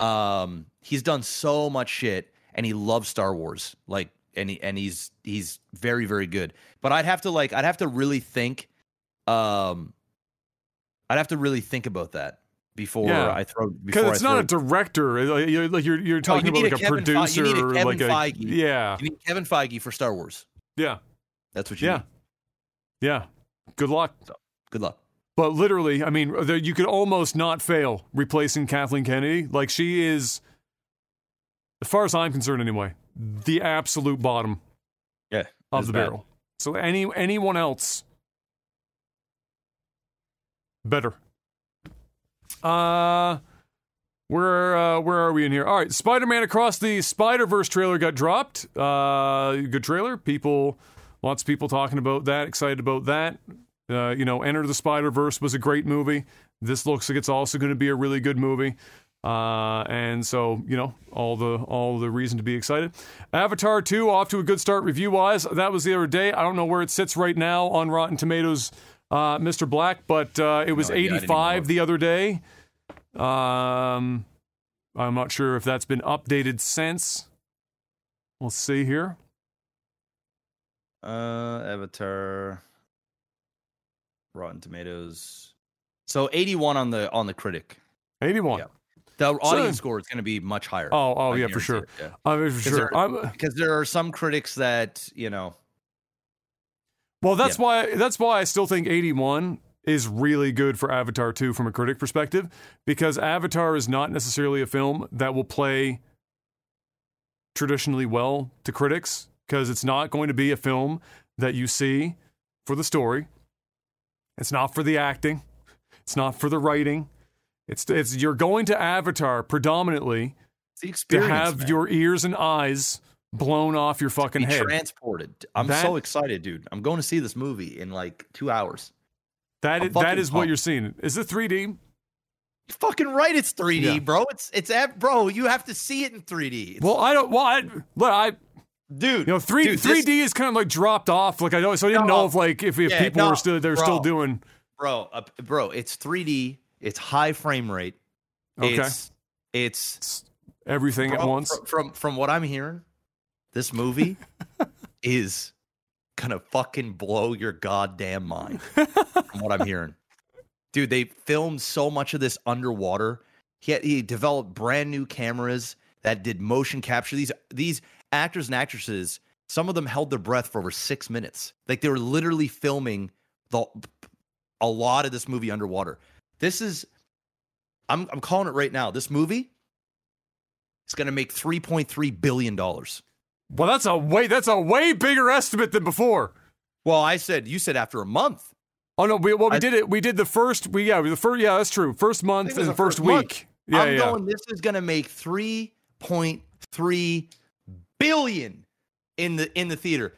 Um he's done so much shit and he loves Star Wars. Like and he, and he's he's very very good. But I'd have to like I'd have to really think um I'd have to really think about that before yeah. I throw. Because it's I not throw. a director. Like you're, like you're, you're talking oh, you about like a, a producer. Fe- you need a Kevin like Feige. A, yeah. You need Kevin Feige for Star Wars. Yeah. That's what you yeah. need. Yeah. Good luck. So, good luck. But literally, I mean, there, you could almost not fail replacing Kathleen Kennedy. Like she is, as far as I'm concerned anyway, the absolute bottom yeah, of the bad. barrel. So any anyone else... Better. Uh, where uh, where are we in here? All right, Spider-Man Across the Spider-Verse trailer got dropped. Uh, good trailer. People, lots of people talking about that, excited about that. Uh, you know, Enter the Spider-Verse was a great movie. This looks like it's also going to be a really good movie. Uh, and so, you know, all the all the reason to be excited. Avatar two, off to a good start review-wise. That was the other day. I don't know where it sits right now on Rotten Tomatoes, uh, Mister Black, but uh, it was no idea, eighty-five the other day. Um, I'm not sure if that's been updated since. We'll see here. Uh, Avatar... Rotten Tomatoes, so eighty-one on the on the critic. Eighty-one. Yeah. The audience so, score is going to be much higher. Oh, oh yeah, for sure. Yeah. I mean, for sure. Because there, there are some critics that you know. Well, that's yeah. why that's why I still think eighty-one is really good for Avatar two from a critic perspective, because Avatar is not necessarily a film that will play traditionally well to critics, because it's not going to be a film that you see for the story. It's not for the acting. It's not for the writing. It's it's you're going to Avatar predominantly to have man. your ears and eyes blown off your fucking to be head. Transported. I'm that, so excited, dude. I'm going to see this movie in like two hours. That I'm is, that is pumped. What you're seeing. Is it three D? You're fucking right, it's three D, yeah. bro. It's it's bro. You have to see it in three D. It's, well, I don't. Well, I look, I. Dude, you know, three dude, three D is kind of like dropped off. Like I know, so I didn't no, know if like if, if yeah, people no, were still they're still doing. Bro, uh, bro, it's three D. It's high frame rate. Okay, it's, it's, it's everything bro, at once. From, from from what I'm hearing, this movie is gonna fucking blow your goddamn mind. From what I'm hearing, dude, they filmed so much of this underwater. He had, he developed brand new cameras that did motion capture. These these. Actors and actresses, some of them held their breath for over six minutes. Like they were literally filming the a lot of this movie underwater. This is, I'm I'm calling it right now. This movie is going to make three point three billion dollars. Well, that's a way that's a way bigger estimate than before. Well, I said you said after a month. Oh no, we well we I, did it. We did the first. We yeah the first yeah that's true. First month and the first, first week. Yeah, I'm yeah. going. This is going to make three point three. Billion in the in the theater.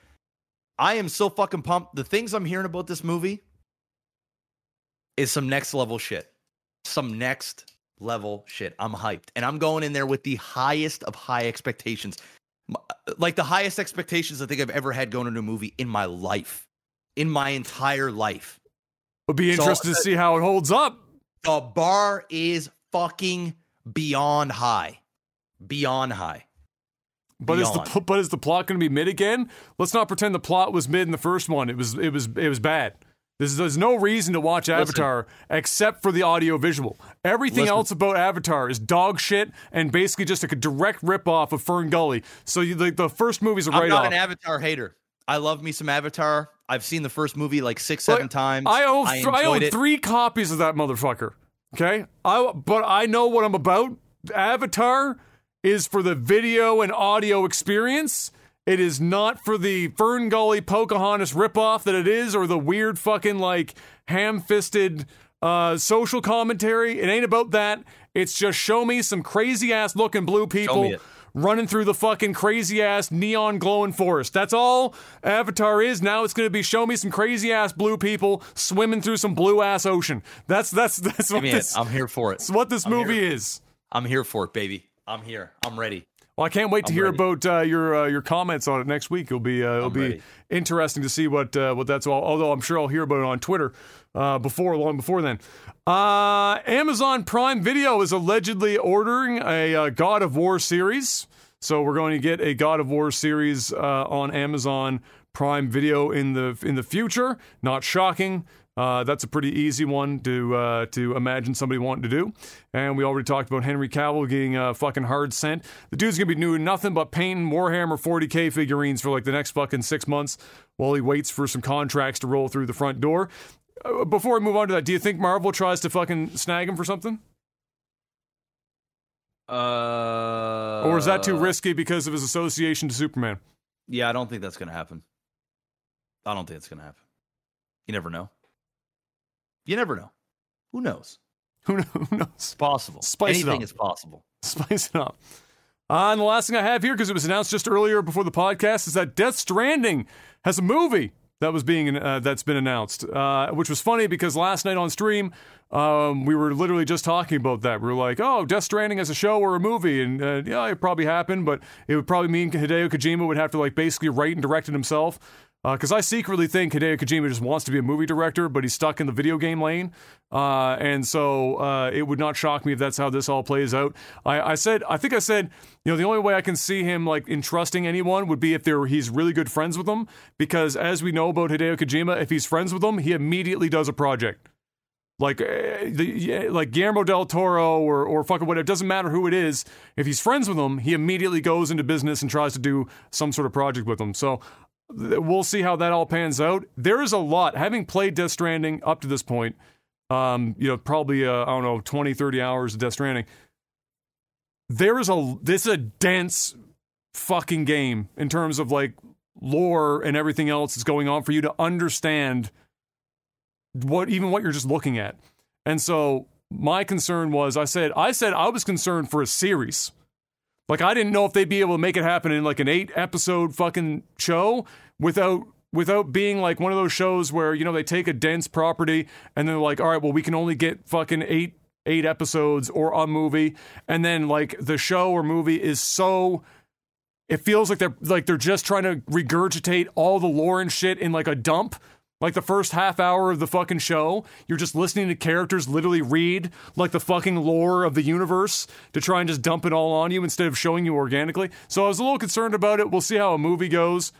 I am so fucking pumped. The things I'm hearing about this movie is some next level shit. Some next level shit. I'm hyped. And I'm going in there with the highest of high expectations. Like the highest expectations I think I've ever had going into a movie in my life. In my entire life. I'll be interested so, to see how it holds up. The bar is fucking beyond high. Beyond high. But is, the, but is the plot going to be mid again? Let's not pretend the plot was mid in the first one. It was it was it was bad. There's, there's no reason to watch Avatar Listen. except for the audio visual. Everything Listen. else about Avatar is dog shit and basically just like a direct ripoff of Fern Gully. So you, the, the first movie's a write-off. I'm not an Avatar hater. I love me some Avatar. I've seen the first movie like six, like, seven times. I own th- I own three copies of that motherfucker. Okay, I but I know what I'm about. Avatar is for the video and audio experience. It is not for the Fern Gully Pocahontas ripoff that it is, or the weird fucking like ham-fisted uh, social commentary. It ain't about that. It's just show me some crazy ass looking blue people running through the fucking crazy ass neon glowing forest. That's all Avatar is. Now it's going to be show me some crazy ass blue people swimming through some blue ass ocean. That's that's that's what this, I'm here for it. That's what this I'm movie here. is. I'm here for it, baby. I'm here. I'm ready. Well, I can't wait to I'm hear ready. about uh, your uh, your comments on it next week. It'll be uh, it'll I'm be ready. interesting to see what uh, what that's all. Although I'm sure I'll hear about it on Twitter uh, before long before then. Uh, Amazon Prime Video is allegedly ordering a uh, God of War series, so we're going to get a God of War series uh, on Amazon Prime Video in the in the future. Not shocking. Uh, that's a pretty easy one to uh, to imagine somebody wanting to do. And we already talked about Henry Cavill getting uh, fucking hard sent. The dude's going to be doing nothing but painting Warhammer forty K figurines for like the next fucking six months while he waits for some contracts to roll through the front door. Uh, before we move on to that, do you think Marvel tries to fucking snag him for something? Uh, or is that too risky because of his association to Superman? Yeah, I don't think that's going to happen. I don't think it's going to happen. You never know. You never know. Who knows? Who knows? It's possible. Spice Anything it up. is possible. Spice it up. Uh, and the last thing I have here, because it was announced just earlier before the podcast, is that Death Stranding has a movie that was being uh, that's been announced, uh, which was funny because last night on stream, um, we were literally just talking about that. We were like, "Oh, Death Stranding as a show or a movie," and uh, yeah, it probably happened, but it would probably mean Hideo Kojima would have to like basically write and direct it himself. Because uh, I secretly think Hideo Kojima just wants to be a movie director, but he's stuck in the video game lane. Uh, and so uh, it would not shock me if that's how this all plays out. I, I said, I think I said, you know, the only way I can see him like entrusting anyone would be if there he's really good friends with them. Because as we know about Hideo Kojima, if he's friends with them, he immediately does a project. Like, uh, the, like Guillermo del Toro or, or fucking whatever, it doesn't matter who it is. If he's friends with them, he immediately goes into business and tries to do some sort of project with them. So we'll see how that all pans out. There is a lot. Having played Death Stranding up to this point, um, you know, probably, uh, I don't know, twenty, thirty hours of Death Stranding. There is a, this is a dense fucking game in terms of, like, lore and everything else that's going on for you to understand what, even what you're just looking at. And so my concern was, I said, I said I was concerned for a series. Like, I didn't know if they'd be able to make it happen in, like, an eight-episode fucking show without without being, like, one of those shows where, you know, they take a dense property and they're like, all right, well, we can only get fucking eight eight episodes or a movie. And then, like, the show or movie is so... It feels like they're like they're just trying to regurgitate all the lore and shit in, like, a dump. Like, the first half hour of the fucking show, you're just listening to characters literally read, like, the fucking lore of the universe to try and just dump it all on you instead of showing you organically. So I was a little concerned about it. We'll see how a movie goes.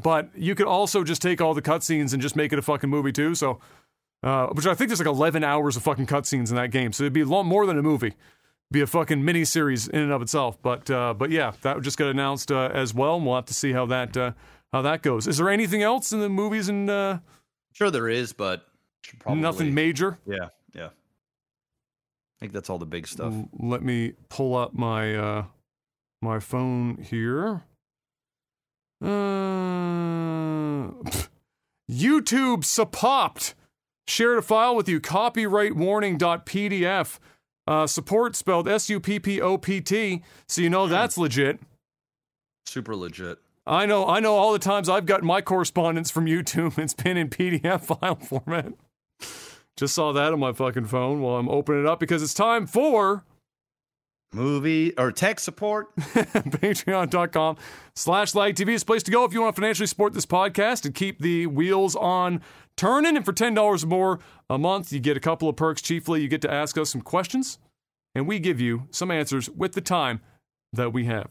But you could also just take all the cutscenes and just make it a fucking movie, too. So, uh, which I think there's, like, eleven hours of fucking cutscenes in that game. So it'd be a lot more than a movie. It'd be a fucking mini-series in and of itself. But, uh, but yeah, that just got announced uh, as well, and we'll have to see how that... Uh, How that goes. Is there anything else in the movies? And uh sure there is, but probably nothing major. Yeah, yeah. I think that's all the big stuff. Let me pull up my uh my phone here. Uh, YouTube suppopped. Shared a file with you. Copyright warning dot P D F. Uh, support spelled S U P P O P T. So you know that's legit. Super legit. I know, I know all the times I've gotten my correspondence from YouTube, it's been in P D F file format. Just saw that on my fucking phone while I'm opening it up because it's time for... Movie or tech support. Patreon.com slash LagTV is a place to go if you want to financially support this podcast and keep the wheels on turning. And for ten dollars more a month, you get a couple of perks. Chiefly, you get to ask us some questions, and we give you some answers with the time that we have.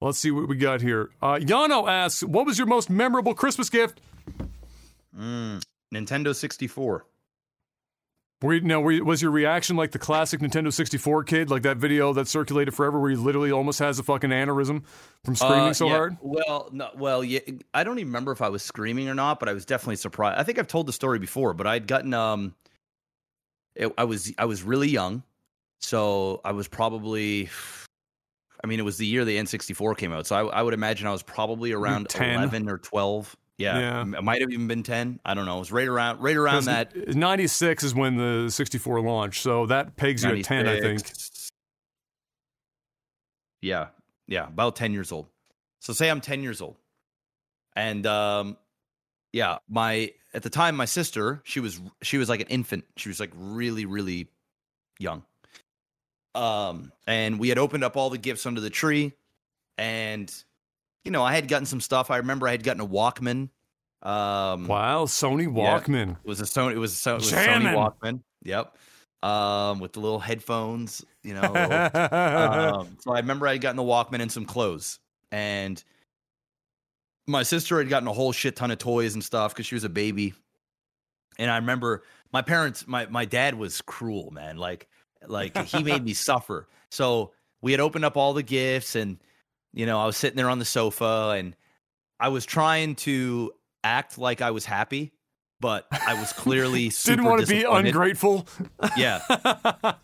Let's see what we got here. Uh, Yano asks, what was your most memorable Christmas gift? Mm, Nintendo sixty-four. Were you, now, were you, was your reaction like the classic Nintendo sixty-four kid? Like that video that circulated forever where he literally almost has a fucking aneurysm from screaming uh, so yeah. hard? Well, no, well, yeah, I don't even remember if I was screaming or not, but I was definitely surprised. I think I've told the story before, but I'd gotten... um, it, I was I was really young, so I was probably... I mean, it was the year the N sixty-four came out, so I, I would imagine I was probably around ten. eleven or twelve. Yeah, yeah. It might have even been ten. I don't know. It was right around right around that. ninety-six is when the sixty-four launched, so that pegs you at ten, I think. Yeah, yeah, about ten years old. So say I'm ten years old. And, um, yeah, my at the time, my sister, she was she was like an infant. She was like really, really young. Um, and we had opened up all the gifts under the tree, and, you know, I had gotten some stuff. I remember I had gotten a Walkman. Um, wow. Sony Walkman. Yeah, it was a Sony, it was a, so- it was a Sony Walkman. Yep. Um, with the little headphones, you know, um, so I remember I had gotten the Walkman and some clothes, and my sister had gotten a whole shit ton of toys and stuff, 'cause she was a baby. And I remember my parents, my, my dad was cruel, man. Like, like he made me suffer. So we had opened up all the gifts, and, you know, I was sitting there on the sofa, and I was trying to act like I was happy, but I was clearly super didn't want to be ungrateful. Yeah.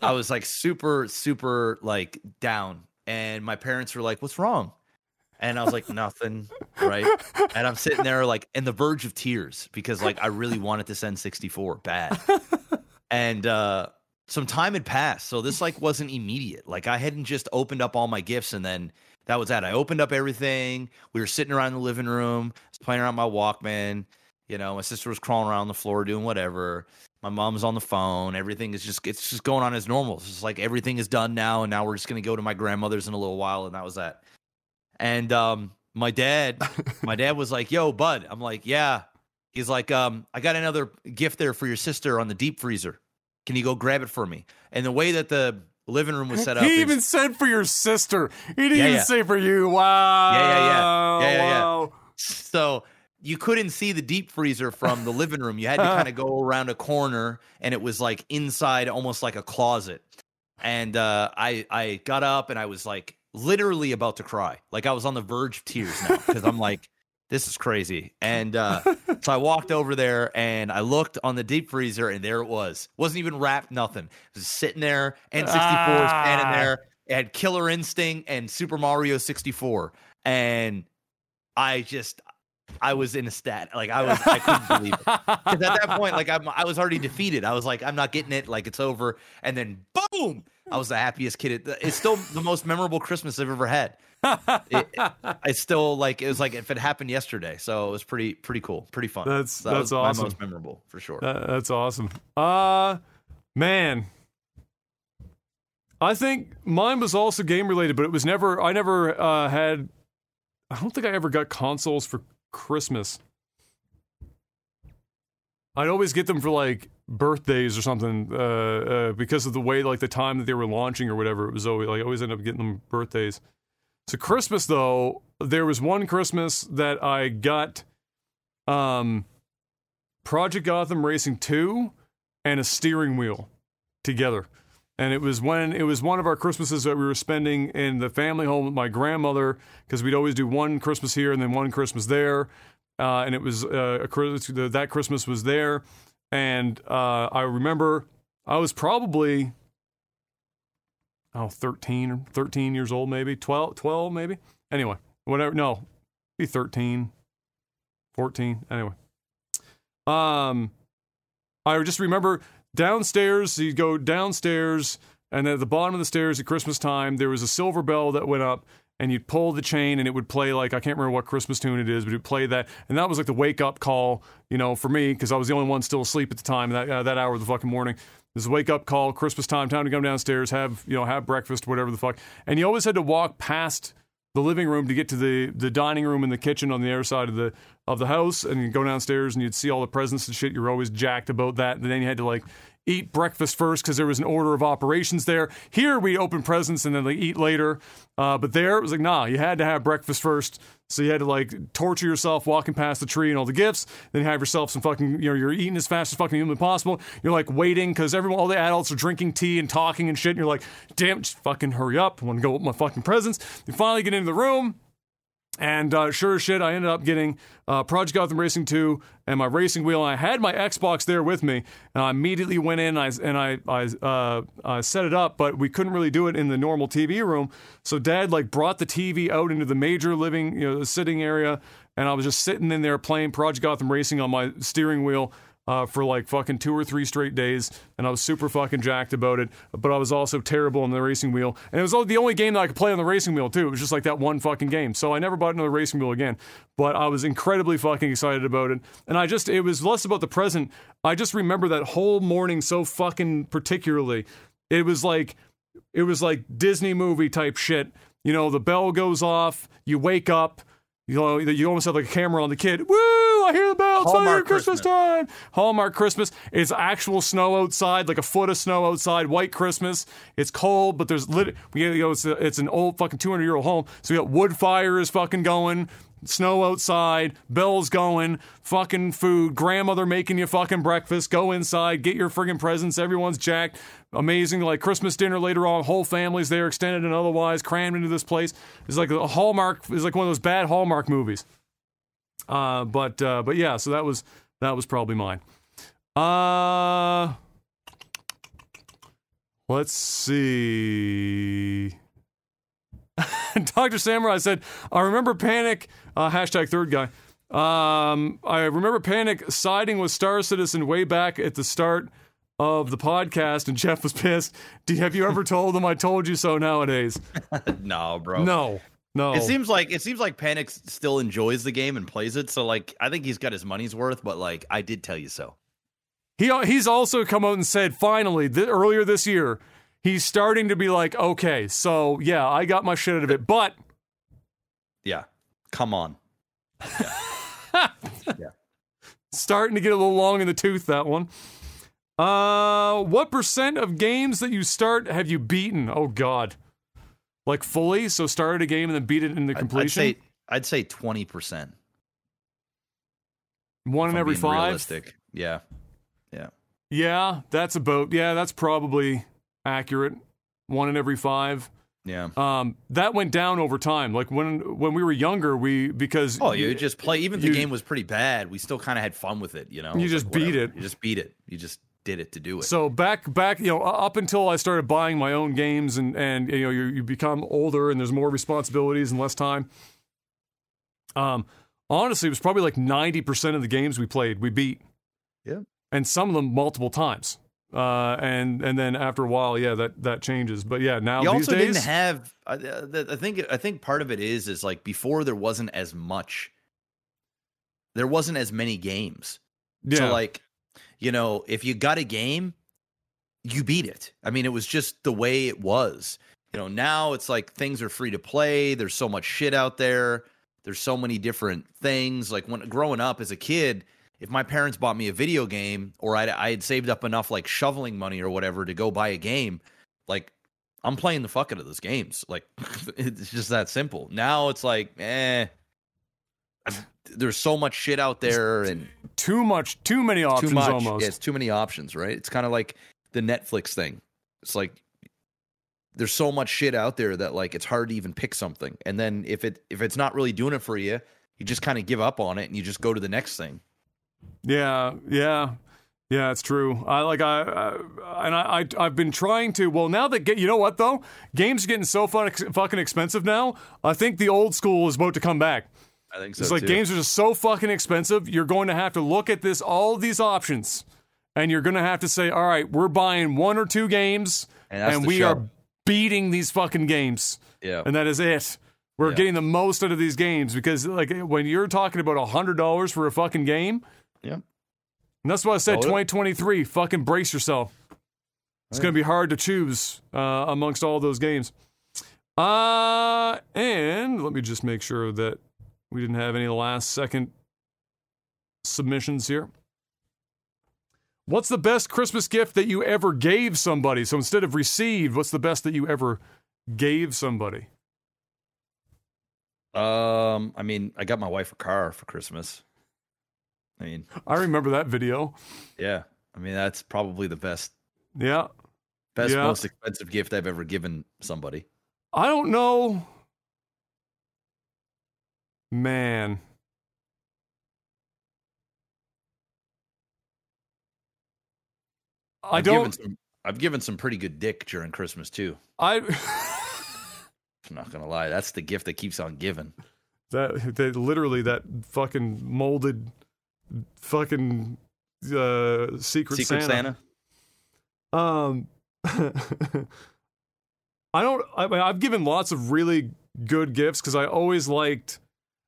I was like super, super like down. And my parents were like, what's wrong? And I was like, nothing. Right. And I'm sitting there like in the verge of tears because like, I really wanted this N sixty-four bad. And, uh, some time had passed, so this like wasn't immediate. Like I hadn't just opened up all my gifts and then That was that. I opened up everything. We were sitting around the living room. I was playing around my Walkman. You know, my sister was crawling around the floor doing whatever. My mom's on the phone. Everything is just, it's just going on as normal. It's just like everything is done now. And now we're just going to go to my grandmother's in a little while. And that was that. And um, my dad, my dad was like, yo, bud. I'm like, yeah. He's like, um, I got another gift there for your sister on the deep freezer. Can you go grab it for me? And the way that the living room was set up. He even is, said for your sister. He didn't yeah, even yeah. say for you. Wow. Yeah, yeah, yeah. Yeah, yeah, yeah. Wow. So you couldn't see the deep freezer from the living room. You had to kind of go around a corner, and it was like inside almost like a closet. And uh, I, I got up, and I was like literally about to cry. Like I was on the verge of tears now because I'm like, this is crazy. And uh, so I walked over there and I looked on the deep freezer and there it was. Wasn't even wrapped, nothing. It was sitting there, N sixty-four ah. standing there. It had Killer Instinct and Super Mario sixty-four. And I just, I was in a stat. Like I was, I couldn't believe it. Because at that point, like I'm, I was already defeated. I was like, I'm not getting it. Like it's over. And then boom, I was the happiest kid. It's still the most memorable Christmas I've ever had. it, it, I still like it was like if it happened yesterday, so it was pretty pretty cool, pretty fun. That's so that that's was awesome. My most memorable for sure. That, that's awesome. Uh man, I think mine was also game related, but it was never. I never uh, had. I don't think I ever got consoles for Christmas. I'd always get them for like birthdays or something uh, uh, because of the way like the time that they were launching or whatever. It was always like I always end up getting them birthdays. So Christmas, though, there was one Christmas that I got um, Project Gotham Racing two and a steering wheel together. And it was when it was one of our Christmases that we were spending in the family home with my grandmother because we'd always do one Christmas here and then one Christmas there. Uh, and it was uh, a Christmas, that Christmas was there. And uh, I remember I was probably... Oh, thirteen, thirteen years old, maybe twelve, twelve, maybe. Anyway, whatever. No, be thirteen, fourteen. Anyway, um, I just remember downstairs. You'd go downstairs, and at the bottom of the stairs at Christmas time, there was a silver bell that went up, and you'd pull the chain, and it would play like I can't remember what Christmas tune it is, but it'd play that, and that was like the wake up call, you know, for me because I was the only one still asleep at the time that uh, that hour of the fucking morning. This wake-up call, Christmas time, time to come downstairs, have, you know, have breakfast, whatever the fuck. And you always had to walk past the living room to get to the, the dining room and the kitchen on the other side of the of the house, and you'd go downstairs and you'd see all the presents and shit. You were always jacked about that. And then you had to, like, eat breakfast first because there was an order of operations there. Here we open presents and then, like, eat later. Uh, but there, it was like, nah, you had to have breakfast first. So you had to, like, torture yourself walking past the tree and all the gifts. Then you have yourself some fucking, you know, you're eating as fast as fucking humanly possible. You're, like, waiting because everyone, all the adults are drinking tea and talking and shit. And you're like, damn, just fucking hurry up. I want to go open my fucking presents. You finally get into the room. And uh, sure as shit, I ended up getting uh, Project Gotham Racing two and my racing wheel. And I had my Xbox there with me. And I immediately went in and I, and I, I, uh, I set it up, but we couldn't really do it in the normal T V room. So Dad like brought the T V out into the major living, you know, sitting area. And I was just sitting in there playing Project Gotham Racing on my steering wheel uh, for like fucking two or three straight days. And I was super fucking jacked about it. But I was also terrible on the racing wheel. And it was the only game that I could play on the racing wheel too. It was just like that one fucking game. So I never bought another racing wheel again. But I was incredibly fucking excited about it. And I just, it was less about the present. I just remember that whole morning so fucking particularly. It was like, it was like Disney movie type shit. You know, the bell goes off, you wake up, you know, you almost have like a camera on the kid. Woo! I hear the bell. It's Hallmark Christmas time. Hallmark Christmas. It's actual snow outside, like a foot of snow outside. White Christmas. It's cold, but there's lit. You know, it's, a, it's an old fucking two hundred year old home. So we got wood fires fucking going. Snow outside, bells going, fucking food, grandmother making you fucking breakfast, go inside, get your friggin' presents, everyone's jacked, amazing, like, Christmas dinner later on, whole family's there, extended and otherwise, crammed into this place. It's like a Hallmark, it's like one of those bad Hallmark movies. Uh, but, uh, but yeah, so that was, that was probably mine. Uh, let's see... Doctor Samurai said, I remember Panic, uh, hashtag third guy. Um, I remember Panic siding with Star Citizen way back at the start of the podcast, and Jeff was pissed. Do, have you ever told them I told you so nowadays? No, bro. No. No. It seems like it seems like Panic still enjoys the game and plays it. So like I think he's got his money's worth, but like I did tell you so. He he's also come out and said finally th- earlier this year, he's starting to be like, okay, so yeah, I got my shit out of it, but yeah, come on. Yeah. Yeah. Starting to get a little long in the tooth, that one. Uh, what percent of games that you start have you beaten? Oh God. Like fully? So started a game and then beat it into completion? I'd say, I'd say twenty percent. One in every five? Realistic. Yeah. Yeah. Yeah, that's about, yeah, that's probably accurate. One in every five. Yeah. Um, that went down over time. Like when when we were younger, we, because... Oh, you, you just play, even if you, the game was pretty bad, we still kind of had fun with it, you know? You just like, beat whatever. it. You just beat it. You just... did it to do it. So back, back, you know, up until I started buying my own games and, and you know, you, you become older and there's more responsibilities and less time. Um, honestly, it was probably like ninety percent of the games we played, we beat. Yeah. And some of them multiple times. Uh, and, and then after a while, yeah, that, that changes. But yeah, now you these also days. didn't have, I, I think, I think part of it is, is like before there wasn't as much, there wasn't as many games. Yeah. So like, you know, if you got a game, you beat it. I mean, it was just the way it was. You know, now it's like things are free to play. There's so much shit out there. There's so many different things. Like when growing up as a kid, if my parents bought me a video game or I'd, I had saved up enough like shoveling money or whatever to go buy a game, like I'm playing the fuck out of those games. Like it's just that simple. Now it's like, eh. There's so much shit out there and too much, too many options too much. almost. Yeah, it's too many options, right? It's kind of like the Netflix thing. It's like there's so much shit out there that like it's hard to even pick something. And then if it if it's not really doing it for you, you just kind of give up on it and you just go to the next thing. Yeah, yeah. Yeah, it's true. I like I, I and I, I I've been trying to. Well, now that get, you know what though? Games are getting so fun, ex- fucking expensive now. I think the old school is about to come back. I think so. It's like too. Games are just so fucking expensive. You're going to have to look at this, all these options, and you're going to have to say, all right, we're buying one or two games, and, and we show. are beating these fucking games. Yeah. And that is it. We're yeah. getting the most out of these games because, like, when you're talking about one hundred dollars for a fucking game, yeah. And that's why I said oh, twenty twenty-three, fucking brace yourself. It's right. going to be hard to choose uh, amongst all those games. Uh, and let me just make sure that we didn't have any last-second submissions here. What's the best Christmas gift that you ever gave somebody? So instead of received, what's the best that you ever gave somebody? Um, I mean, I got my wife a car for Christmas. I mean, I remember that video. Yeah, I mean that's probably the best. Yeah, best yeah. most expensive gift I've ever given somebody. I don't know. Man. I've I don't... Given some, I've given some pretty good dick during Christmas, too. I... I'm not going to lie. That's the gift that keeps on giving. That, that literally, that fucking molded fucking uh, Secret, Secret Santa. Santa. Um, I don't... I mean, I've given lots of really good gifts because I always liked...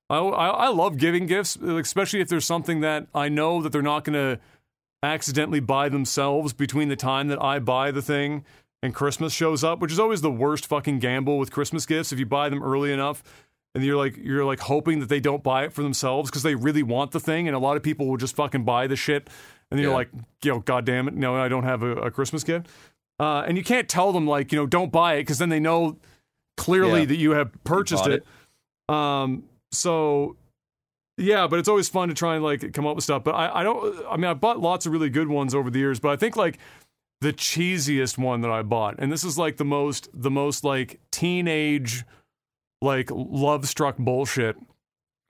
I, I love giving gifts, especially if there's something that I know that they're not going to accidentally buy themselves between the time that I buy the thing and Christmas shows up, which is always the worst fucking gamble with Christmas gifts. If you buy them early enough and you're like, you're like hoping that they don't buy it for themselves because they really want the thing. And a lot of people will just fucking buy the shit. And yeah. you're like, yo, God damn it. No, I don't have a, a Christmas gift. Uh, and you can't tell them like, you know, don't buy it because then they know clearly yeah. that you have purchased you it. it. Um, So, yeah, but it's always fun to try and, like, come up with stuff. But I, I don't, I mean, I bought lots of really good ones over the years, but I think, like, the cheesiest one that I bought, and this is, like, the most, the most, like, teenage, like, love-struck bullshit.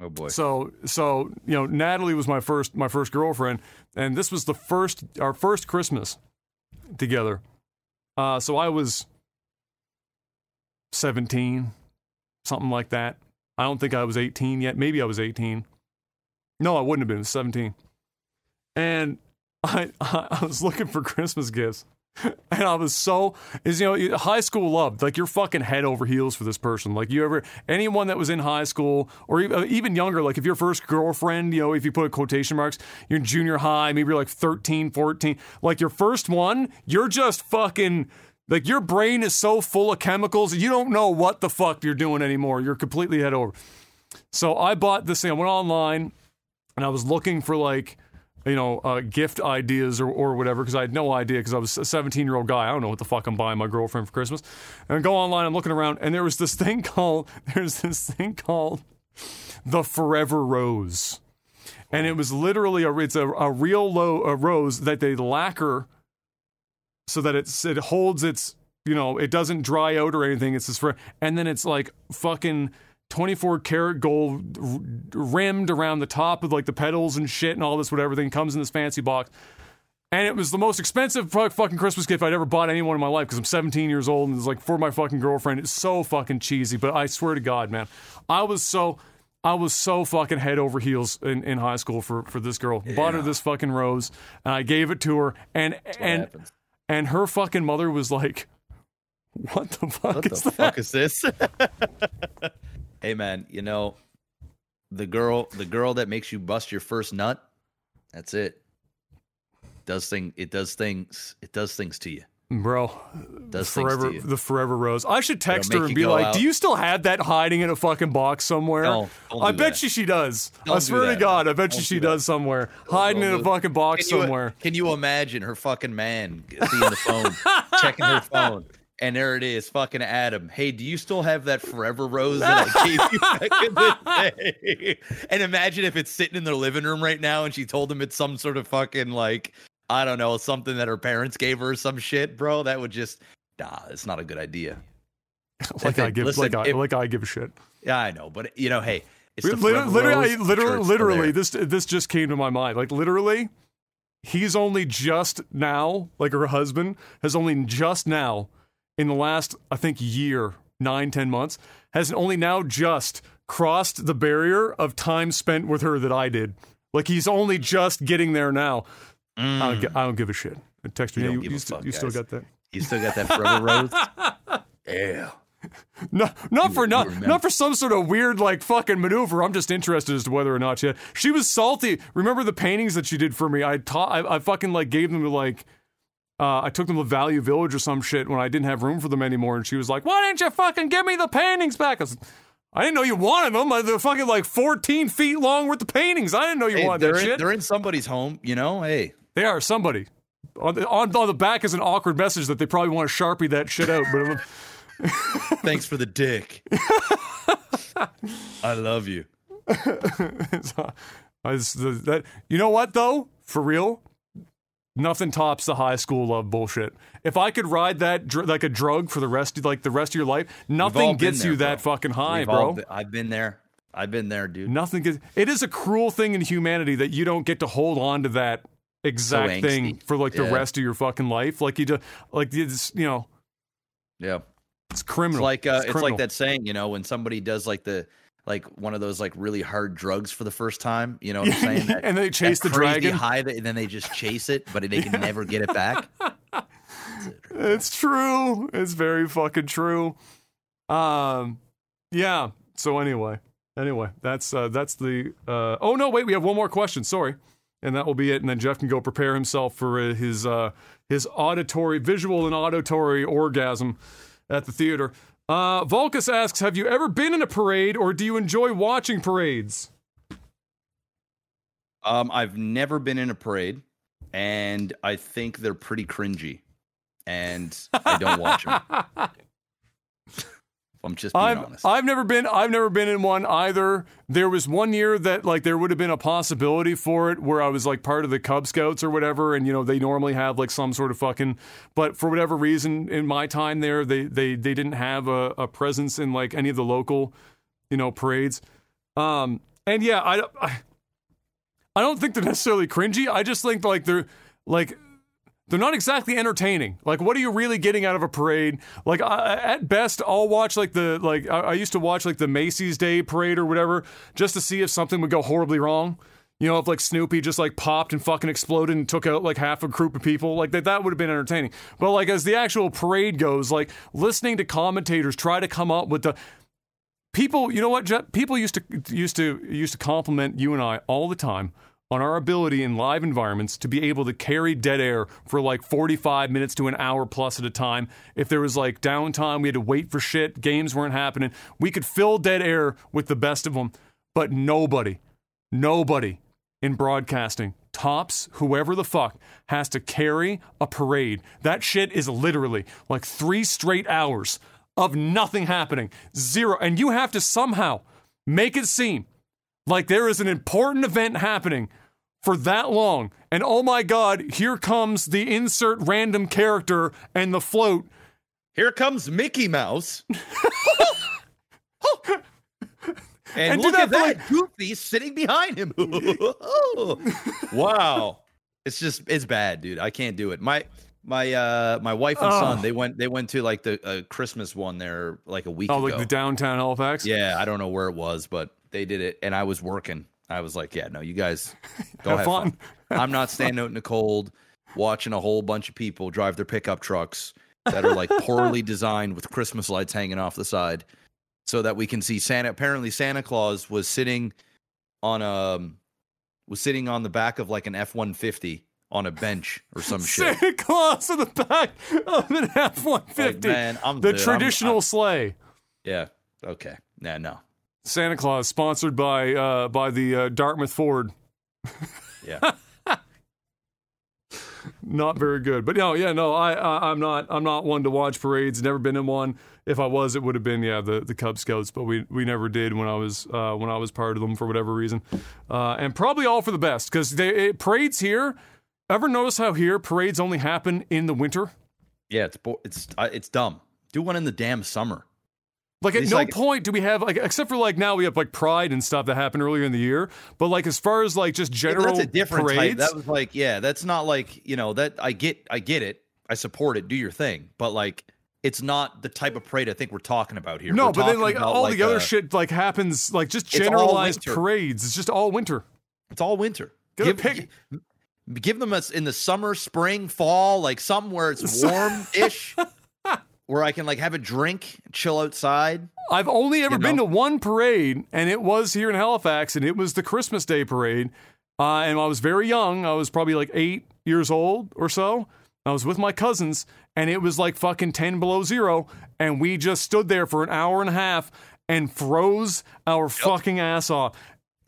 Oh, boy. So, so, you know, Natalie was my first, my first girlfriend, and this was the first, our first Christmas together. Uh, so I was seventeen, something like that. I don't think I was eighteen yet. Maybe I was eighteen. No, I wouldn't have been. I was seventeen. And I I was looking for Christmas gifts. And I was so, is you know, high school love, like you're fucking head over heels for this person. Like you ever, anyone that was in high school or even younger, like if your first girlfriend, you know, if you put quotation marks, you're in junior high, maybe you're like thirteen, fourteen, like your first one, you're just fucking, like your brain is so full of chemicals, you don't know what the fuck you're doing anymore. You're completely head over. So I bought this thing, I went online and I was looking for like, you know, uh, gift ideas or, or whatever, because I had no idea, because I was a seventeen-year-old guy. I don't know what the fuck I'm buying my girlfriend for Christmas. And I go online, I'm looking around, and there was this thing called, there's this thing called the Forever Rose. And it was literally, a, it's a, a real low, a rose that they lacquer so that it's, it holds its, you know, it doesn't dry out or anything. It's this, for, and then it's like fucking twenty-four karat gold rimmed around the top with like the petals and shit and all this whatever thing, comes in this fancy box. And it was the most expensive fucking Christmas gift I'd ever bought anyone in my life, because I'm seventeen years old and it's like for my fucking girlfriend. It's so fucking cheesy, but I swear to God, man, I was so, I was so fucking head over heels in, in high school for, for this girl. Yeah. Bought her this fucking rose and I gave it to her, and That's and and her fucking mother was like, what the fuck what is the that? fuck is this? Hey man, you know, the girl, the girl that makes you bust your first nut, that's it. Does thing, it does things, it does things to you, bro. Does forever, things to you. The Forever Rose. I should text her and be like, out. "Do you still have that hiding in a fucking box somewhere?" No, don't I do bet that. you she does. Don't I swear do that, to God, man. I bet don't you she do does somewhere, don't, hiding don't in a fucking box can you, somewhere. Can you imagine her fucking man seeing the phone, checking her phone? And there it is, fucking Adam. Hey, do you still have that Forever Rose that I gave you back in the day? And imagine if it's sitting in their living room right now and she told him it's some sort of fucking, like, I don't know, something that her parents gave her or some shit, bro. That would just, nah, it's not a good idea. like, I give, Listen, like, I, if, like I give a shit. Yeah, I know. But, you know, hey. It's the literally, literally, literally, literally this, this just came to my mind. Like, literally, he's only just now, like her husband has only just now, in the last, I think, year, nine, ten months, has only now just crossed the barrier of time spent with her that I did. Like, he's only just getting there now. Mm. I, don't, I don't give a shit. I text you, you, you, you, st- you still got that? You still got that Forever Rose? Yeah. No, not you, for not, not for some sort of weird, like, fucking maneuver. I'm just interested as to whether or not she had. She was salty. Remember the paintings that she did for me? I taught, I, I fucking, like, gave them to, like, Uh, I took them to Value Village or some shit when I didn't have room for them anymore, and she was like, "Why didn't you fucking give me the paintings back?" I said, "I didn't know you wanted them. They're fucking like fourteen feet long worth of paintings. I didn't know you hey, wanted that in, shit." They're in somebody's home, you know. Hey, they are somebody. On the, on, on the back is an awkward message that they probably want to Sharpie that shit out. But thanks for the dick. I love you. So, I just, that, you know what though? For real. Nothing tops the high school love bullshit. If I could ride that dr- like a drug for the rest of, like the rest of your life, nothing gets there, you bro. that fucking high, We've bro. Been, I've been there. I've been there, dude. Nothing gets. It is a cruel thing in humanity that you don't get to hold on to that exact so thing for like the yeah. rest of your fucking life. Like you just, like you just, you know. Yeah, it's criminal. It's like uh, it's, it's like that saying, you know, when somebody does like the. Like one of those like really hard drugs for the first time, you know what I'm saying? That, and they chase the dragon high, that, and then they just chase it, but they can yeah. never get it back. It's true. It's very fucking true. Um, yeah. So anyway, anyway, that's uh, that's the. Uh, oh no, wait, we have one more question. Sorry, and that will be it. And then Jeff can go prepare himself for uh, his uh, his auditory, visual, and auditory orgasm at the theater. Uh, Volkus asks, have you ever been in a parade or do you enjoy watching parades? Um, I've never been in a parade and I think they're pretty cringy and I don't watch them. I'm just being I've, honest. I've never been, I've never been in one either. There was one year that like there would have been a possibility for it where I was like part of the Cub Scouts or whatever. And you know, they normally have like some sort of fucking, but for whatever reason in my time there, they, they, they didn't have a, a presence in like any of the local, you know, parades. Um, and yeah, I, I, I don't think they're necessarily cringy. I just think like they're like, they're not exactly entertaining. Like, what are you really getting out of a parade? Like, I, at best, I'll watch, like, the, like, I, I used to watch, like, the Macy's Day Parade or whatever, just to see if something would go horribly wrong. you know, if like Snoopy just like popped and fucking exploded and took out like half a group of people, like that, that would have been entertaining. But like as the actual parade goes, like listening to commentators try to come up with the people, you know what, Jeff? People used to used to used to compliment you and I all the time on our ability in live environments to be able to carry dead air for like forty-five minutes to an hour plus at a time. If there was like downtime, we had to wait for shit, games weren't happening. We could fill dead air with the best of them, but nobody, nobody in broadcasting, tops, whoever the fuck, has to carry a parade. That shit is literally like three straight hours of nothing happening, zero. And you have to somehow make it seem like there is an important event happening for that long, and oh my god, here comes the insert random character and the float. Here comes Mickey Mouse. and, and look at that, that Goofy sitting behind him. Wow. It's just, it's bad, dude. I can't do it. My my uh my wife and oh. son, they went they went to like the uh, Christmas one there like a week oh, ago. Oh, like the downtown Halifax? Yeah, I don't know where it was, but they did it, and I was working. I was like, yeah, no, you guys go have, have fun. fun. I'm not standing out in the cold watching a whole bunch of people drive their pickup trucks that are like poorly designed with Christmas lights hanging off the side so that we can see Santa. Apparently Santa Claus was sitting on a, was sitting on the back of like an F one fifty on a bench or some Santa shit. Santa Claus on the back of an F one fifty. Like, man, I'm the good. traditional I'm, I'm, sleigh. Yeah. Okay. Nah, no. Santa Claus, sponsored by uh, by the uh, Dartmouth Ford. Yeah, not very good. But no, yeah, no, I, I I'm not I'm not one to watch parades. Never been in one. If I was, it would have been yeah the, the Cub Scouts. But we we never did when I was uh, when I was part of them for whatever reason, uh, and probably all for the best because they it, parades here. Ever notice how here parades only happen in the winter? Yeah, it's bo- it's uh, it's dumb. Do one in the damn summer. Like, at no like, point do we have, like, except for, like, now we have, like, Pride and stuff that happened earlier in the year. But, like, as far as, like, just general parades. Yeah, that's a different parades, type. That was, like, yeah, that's not, like, you know, that, I get, I get it. I support it. Do your thing. But, like, it's not the type of parade I think we're talking about here. No, we're but then, like, about, all like, the other uh, shit, like, happens, like, just generalized parades. It's just all winter. It's all winter. Give, pick. Give, give them us in the summer, spring, fall, like, somewhere it's warm-ish. Where I can, like, have a drink, chill outside. I've only ever you know? been to one parade, and it was here in Halifax, and it was the Christmas Day parade. Uh, and I was very young. I was probably, like, eight years old or so. I was with my cousins, and it was, like, fucking ten below zero, and we just stood there for an hour and a half and froze our yep. fucking ass off.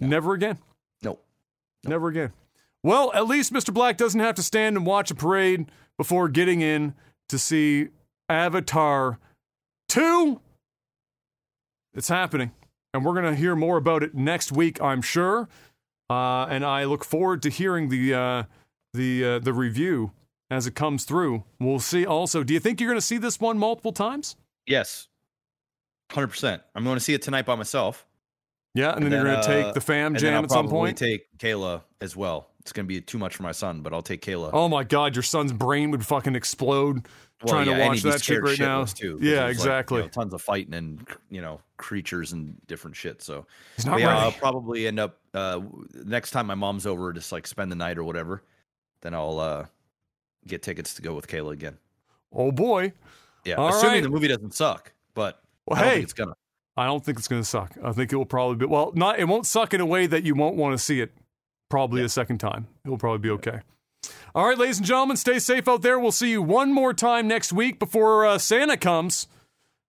No. Never again. No. no. Never again. Well, at least Mister Black doesn't have to stand and watch a parade before getting in to see Avatar two. It's happening, and we're going to hear more about it next week, I'm sure. Uh, and I look forward to hearing the uh, the uh, the review as it comes through. We'll see. Also, do you think you're going to see this one multiple times? Yes, one hundred percent. I'm going to see it tonight by myself. Yeah, and, and then, then you're going to uh, take the fam jam at some point. Take Kayla as well. It's going to be too much for my son, but I'll take Kayla. Oh my god, your son's brain would fucking explode. Well, trying yeah, to watch that shit right now too, yeah exactly like, you know, tons of fighting and you know creatures and different shit, so he's not yeah, ready. I'll probably end up uh next time my mom's over just like spend the night or whatever, then I'll uh get tickets to go with Kayla again. Oh boy. Yeah, all assuming right. the movie doesn't suck, but well, I don't hey think it's gonna I don't think it's gonna suck. I think it will probably be well not it won't suck in a way that you won't want to see it probably yeah. a second time. It will probably be okay. Yeah. All right, ladies and gentlemen, stay safe out there. We'll see you one more time next week before uh, Santa comes.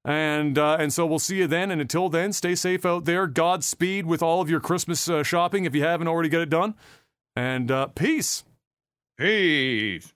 And uh, and so we'll see you then. And until then, stay safe out there. Godspeed with all of your Christmas uh, shopping if you haven't already got it done. And uh, peace. Peace.